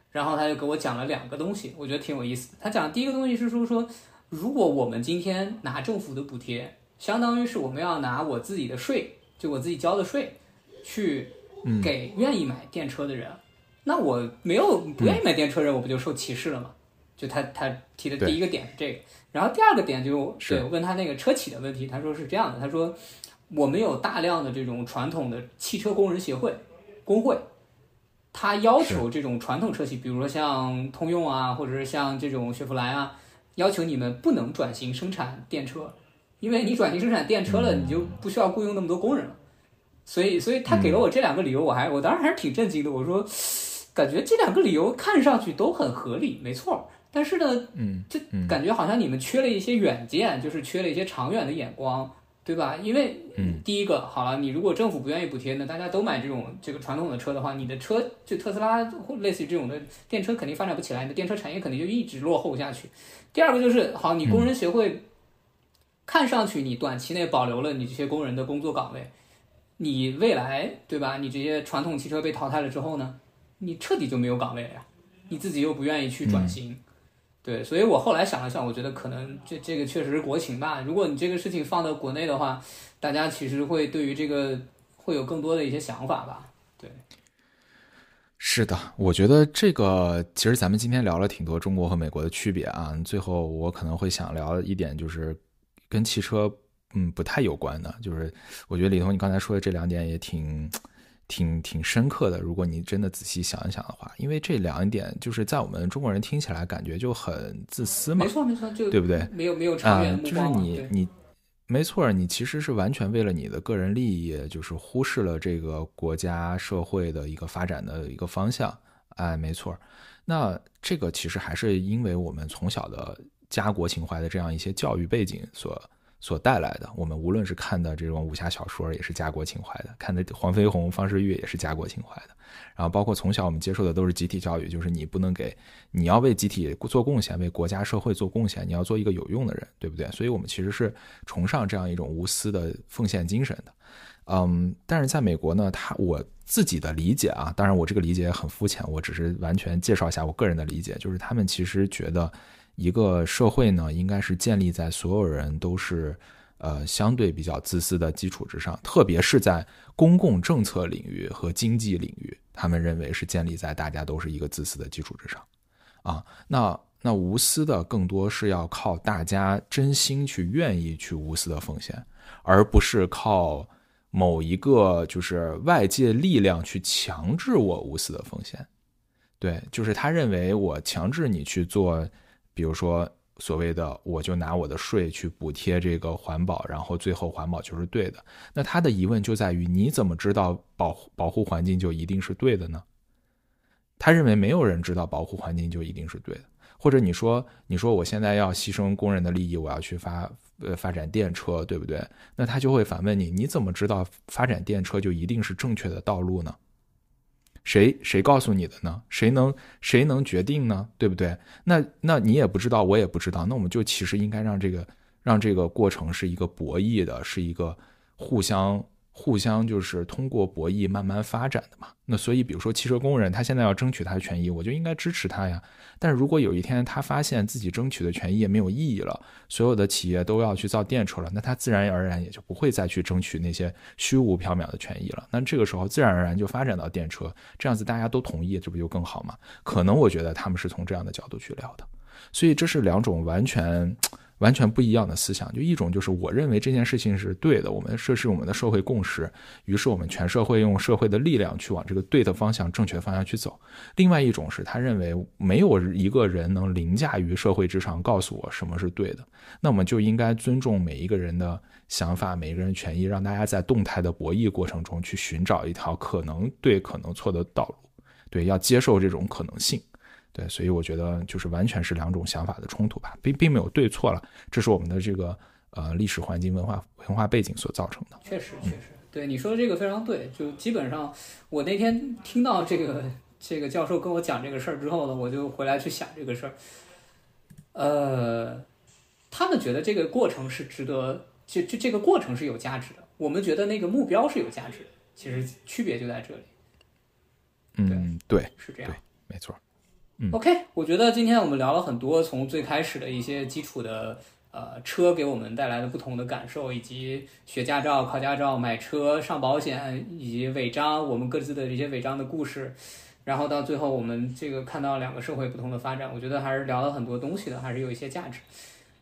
然后他就给我讲了两个东西，我觉得挺有意思的。他讲的第一个东西是说，如果我们今天拿政府的补贴，相当于是我们要拿我自己的税，就我自己交的税，去给愿意买电车的人。那我没有不愿意买电车的人，我不就受歧视了吗？就他提的第一个点是这个，然后第二个点就是对我问他那个车企的问题，他说是这样的，他说我们有大量的这种传统的汽车工人协会、工会。他要求这种传统车企，比如说像通用啊，或者是像这种雪佛兰啊，要求你们不能转型生产电车，因为你转型生产电车了，你就不需要雇佣那么多工人了。所以他给了我这两个理由，我当时还是挺震惊的。我说，感觉这两个理由看上去都很合理，没错。但是呢，就感觉好像你们缺了一些远见，就是缺了一些长远的眼光，对吧？因为第一个好了，你如果政府不愿意补贴呢，大家都买这个传统的车的话，你的车就特斯拉类似于这种的电车肯定发展不起来，你的电车产业肯定就一直落后下去。第二个就是好，你工人协会看上去你短期内保留了你这些工人的工作岗位，你未来对吧？你这些传统汽车被淘汰了之后呢，你彻底就没有岗位了呀，你自己又不愿意去转型。对，所以我后来想了想，我觉得可能这个确实是国情吧。如果你这个事情放到国内的话，大家其实会对于这个会有更多的一些想法吧。对，是的，我觉得这个其实咱们今天聊了挺多中国和美国的区别啊。最后我可能会想聊一点，就是跟汽车不太有关的，就是我觉得李彤你刚才说的这两点也挺深刻的，如果你真的仔细想一想的话，因为这两点就是在我们中国人听起来感觉就很自私嘛，没错没错，就对不对？没有长远的目标，就是你没错，你其实是完全为了你的个人利益，就是忽视了这个国家社会的一个发展的一个方向，哎，没错。那这个其实还是因为我们从小的家国情怀的这样一些教育背景所所带来的。我们无论是看的这种武侠小说也是家国情怀的，看的黄飞鸿方世玉也是家国情怀的，然后包括从小我们接受的都是集体教育，就是你不能给，你要为集体做贡献，为国家社会做贡献，你要做一个有用的人，对不对？所以我们其实是崇尚这样一种无私的奉献精神的。但是在美国呢，我自己的理解啊，当然我这个理解很肤浅，我只是完全介绍一下我个人的理解，就是他们其实觉得一个社会呢，应该是建立在所有人都是相对比较自私的基础之上，特别是在公共政策领域和经济领域，他们认为是建立在大家都是一个自私的基础之上啊。那无私的更多是要靠大家真心去愿意去无私的奉献，而不是靠某一个就是外界力量去强制我无私的奉献。对，就是他认为我强制你去做，比如说所谓的我就拿我的税去补贴这个环保，然后最后环保就是对的。那他的疑问就在于，你怎么知道保护环境就一定是对的呢？他认为没有人知道保护环境就一定是对的。或者你说我现在要牺牲工人的利益，我要去发展电车，对不对？那他就会反问你，你怎么知道发展电车就一定是正确的道路呢？谁告诉你的呢？谁能决定呢？对不对？那你也不知道，我也不知道。那我们就其实应该让这个过程是一个博弈的，是一个互相就是通过博弈慢慢发展的嘛。那所以比如说汽车工人，他现在要争取他的权益，我就应该支持他呀。但如果有一天他发现自己争取的权益也没有意义了，所有的企业都要去造电车了，那他自然而然也就不会再去争取那些虚无缥缈的权益了。那这个时候自然而然就发展到电车，这样子大家都同意，这不就更好吗？可能我觉得他们是从这样的角度去聊的。所以这是两种完全不一样的思想。就一种就是我认为这件事情是对的，这是我们的社会共识，于是我们全社会用社会的力量去往这个对的方向、正确方向去走。另外一种是他认为没有一个人能凌驾于社会之上告诉我什么是对的，那我们就应该尊重每一个人的想法、每一个人权益，让大家在动态的博弈过程中去寻找一条可能对可能错的道路。对，要接受这种可能性。对，所以我觉得就是完全是两种想法的冲突吧，并没有对错了，这是我们的这个历史环境、文化背景所造成的。确实，对你说的这个非常对。就基本上我那天听到这个教授跟我讲这个事儿之后呢，我就回来去想这个事儿。他们觉得这个过程是值得，这个过程是有价值的，我们觉得那个目标是有价值的，其实区别就在这里。嗯，对，是这样，对，没错。OK， 我觉得今天我们聊了很多，从最开始的一些基础的车给我们带来的不同的感受，以及学驾照、考驾照、买车、上保险，以及违章，我们各自的这些违章的故事，然后到最后我们这个看到两个社会不同的发展，我觉得还是聊了很多东西的，还是有一些价值。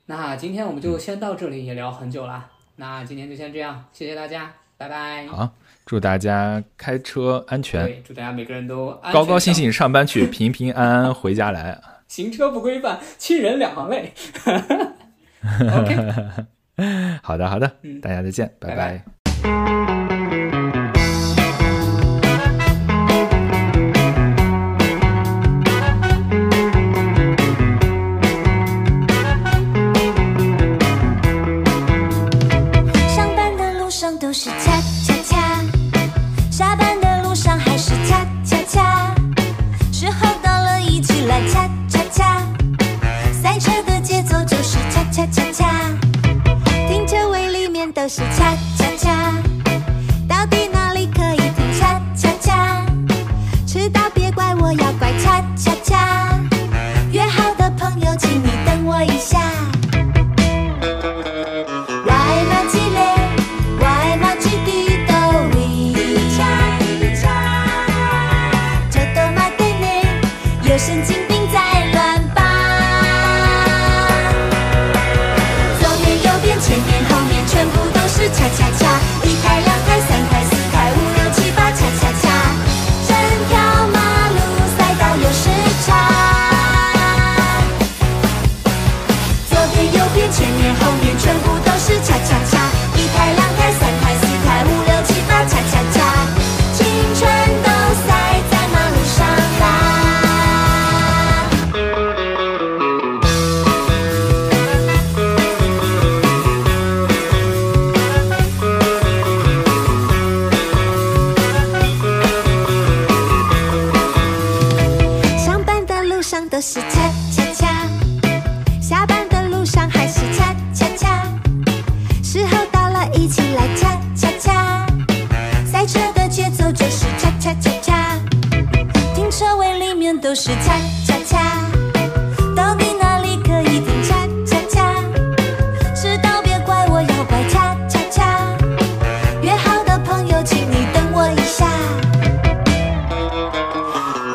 那今天我们就先到这里，也聊很久了，那今天就先这样，谢谢大家，拜拜。好，祝大家开车安全。对，祝大家每个人都安全，高高兴兴上班去，平平安安回家来。行车不规范，亲人两行泪。OK， 好的，大家再见，拜拜。是恰恰恰，到底哪里可以停？恰恰恰，迟到别怪我，要怪恰恰恰。约好的朋友，请你等我一下。恰恰是恰恰恰，到底哪里可以停恰恰恰？迟到别怪我，要怪恰恰恰。约好的朋友，请你等我一下。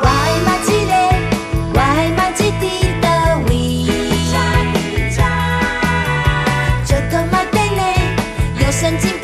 Y 马吉的 ，Y 马吉的的 We， 恰恰，这个马的呢，有神经。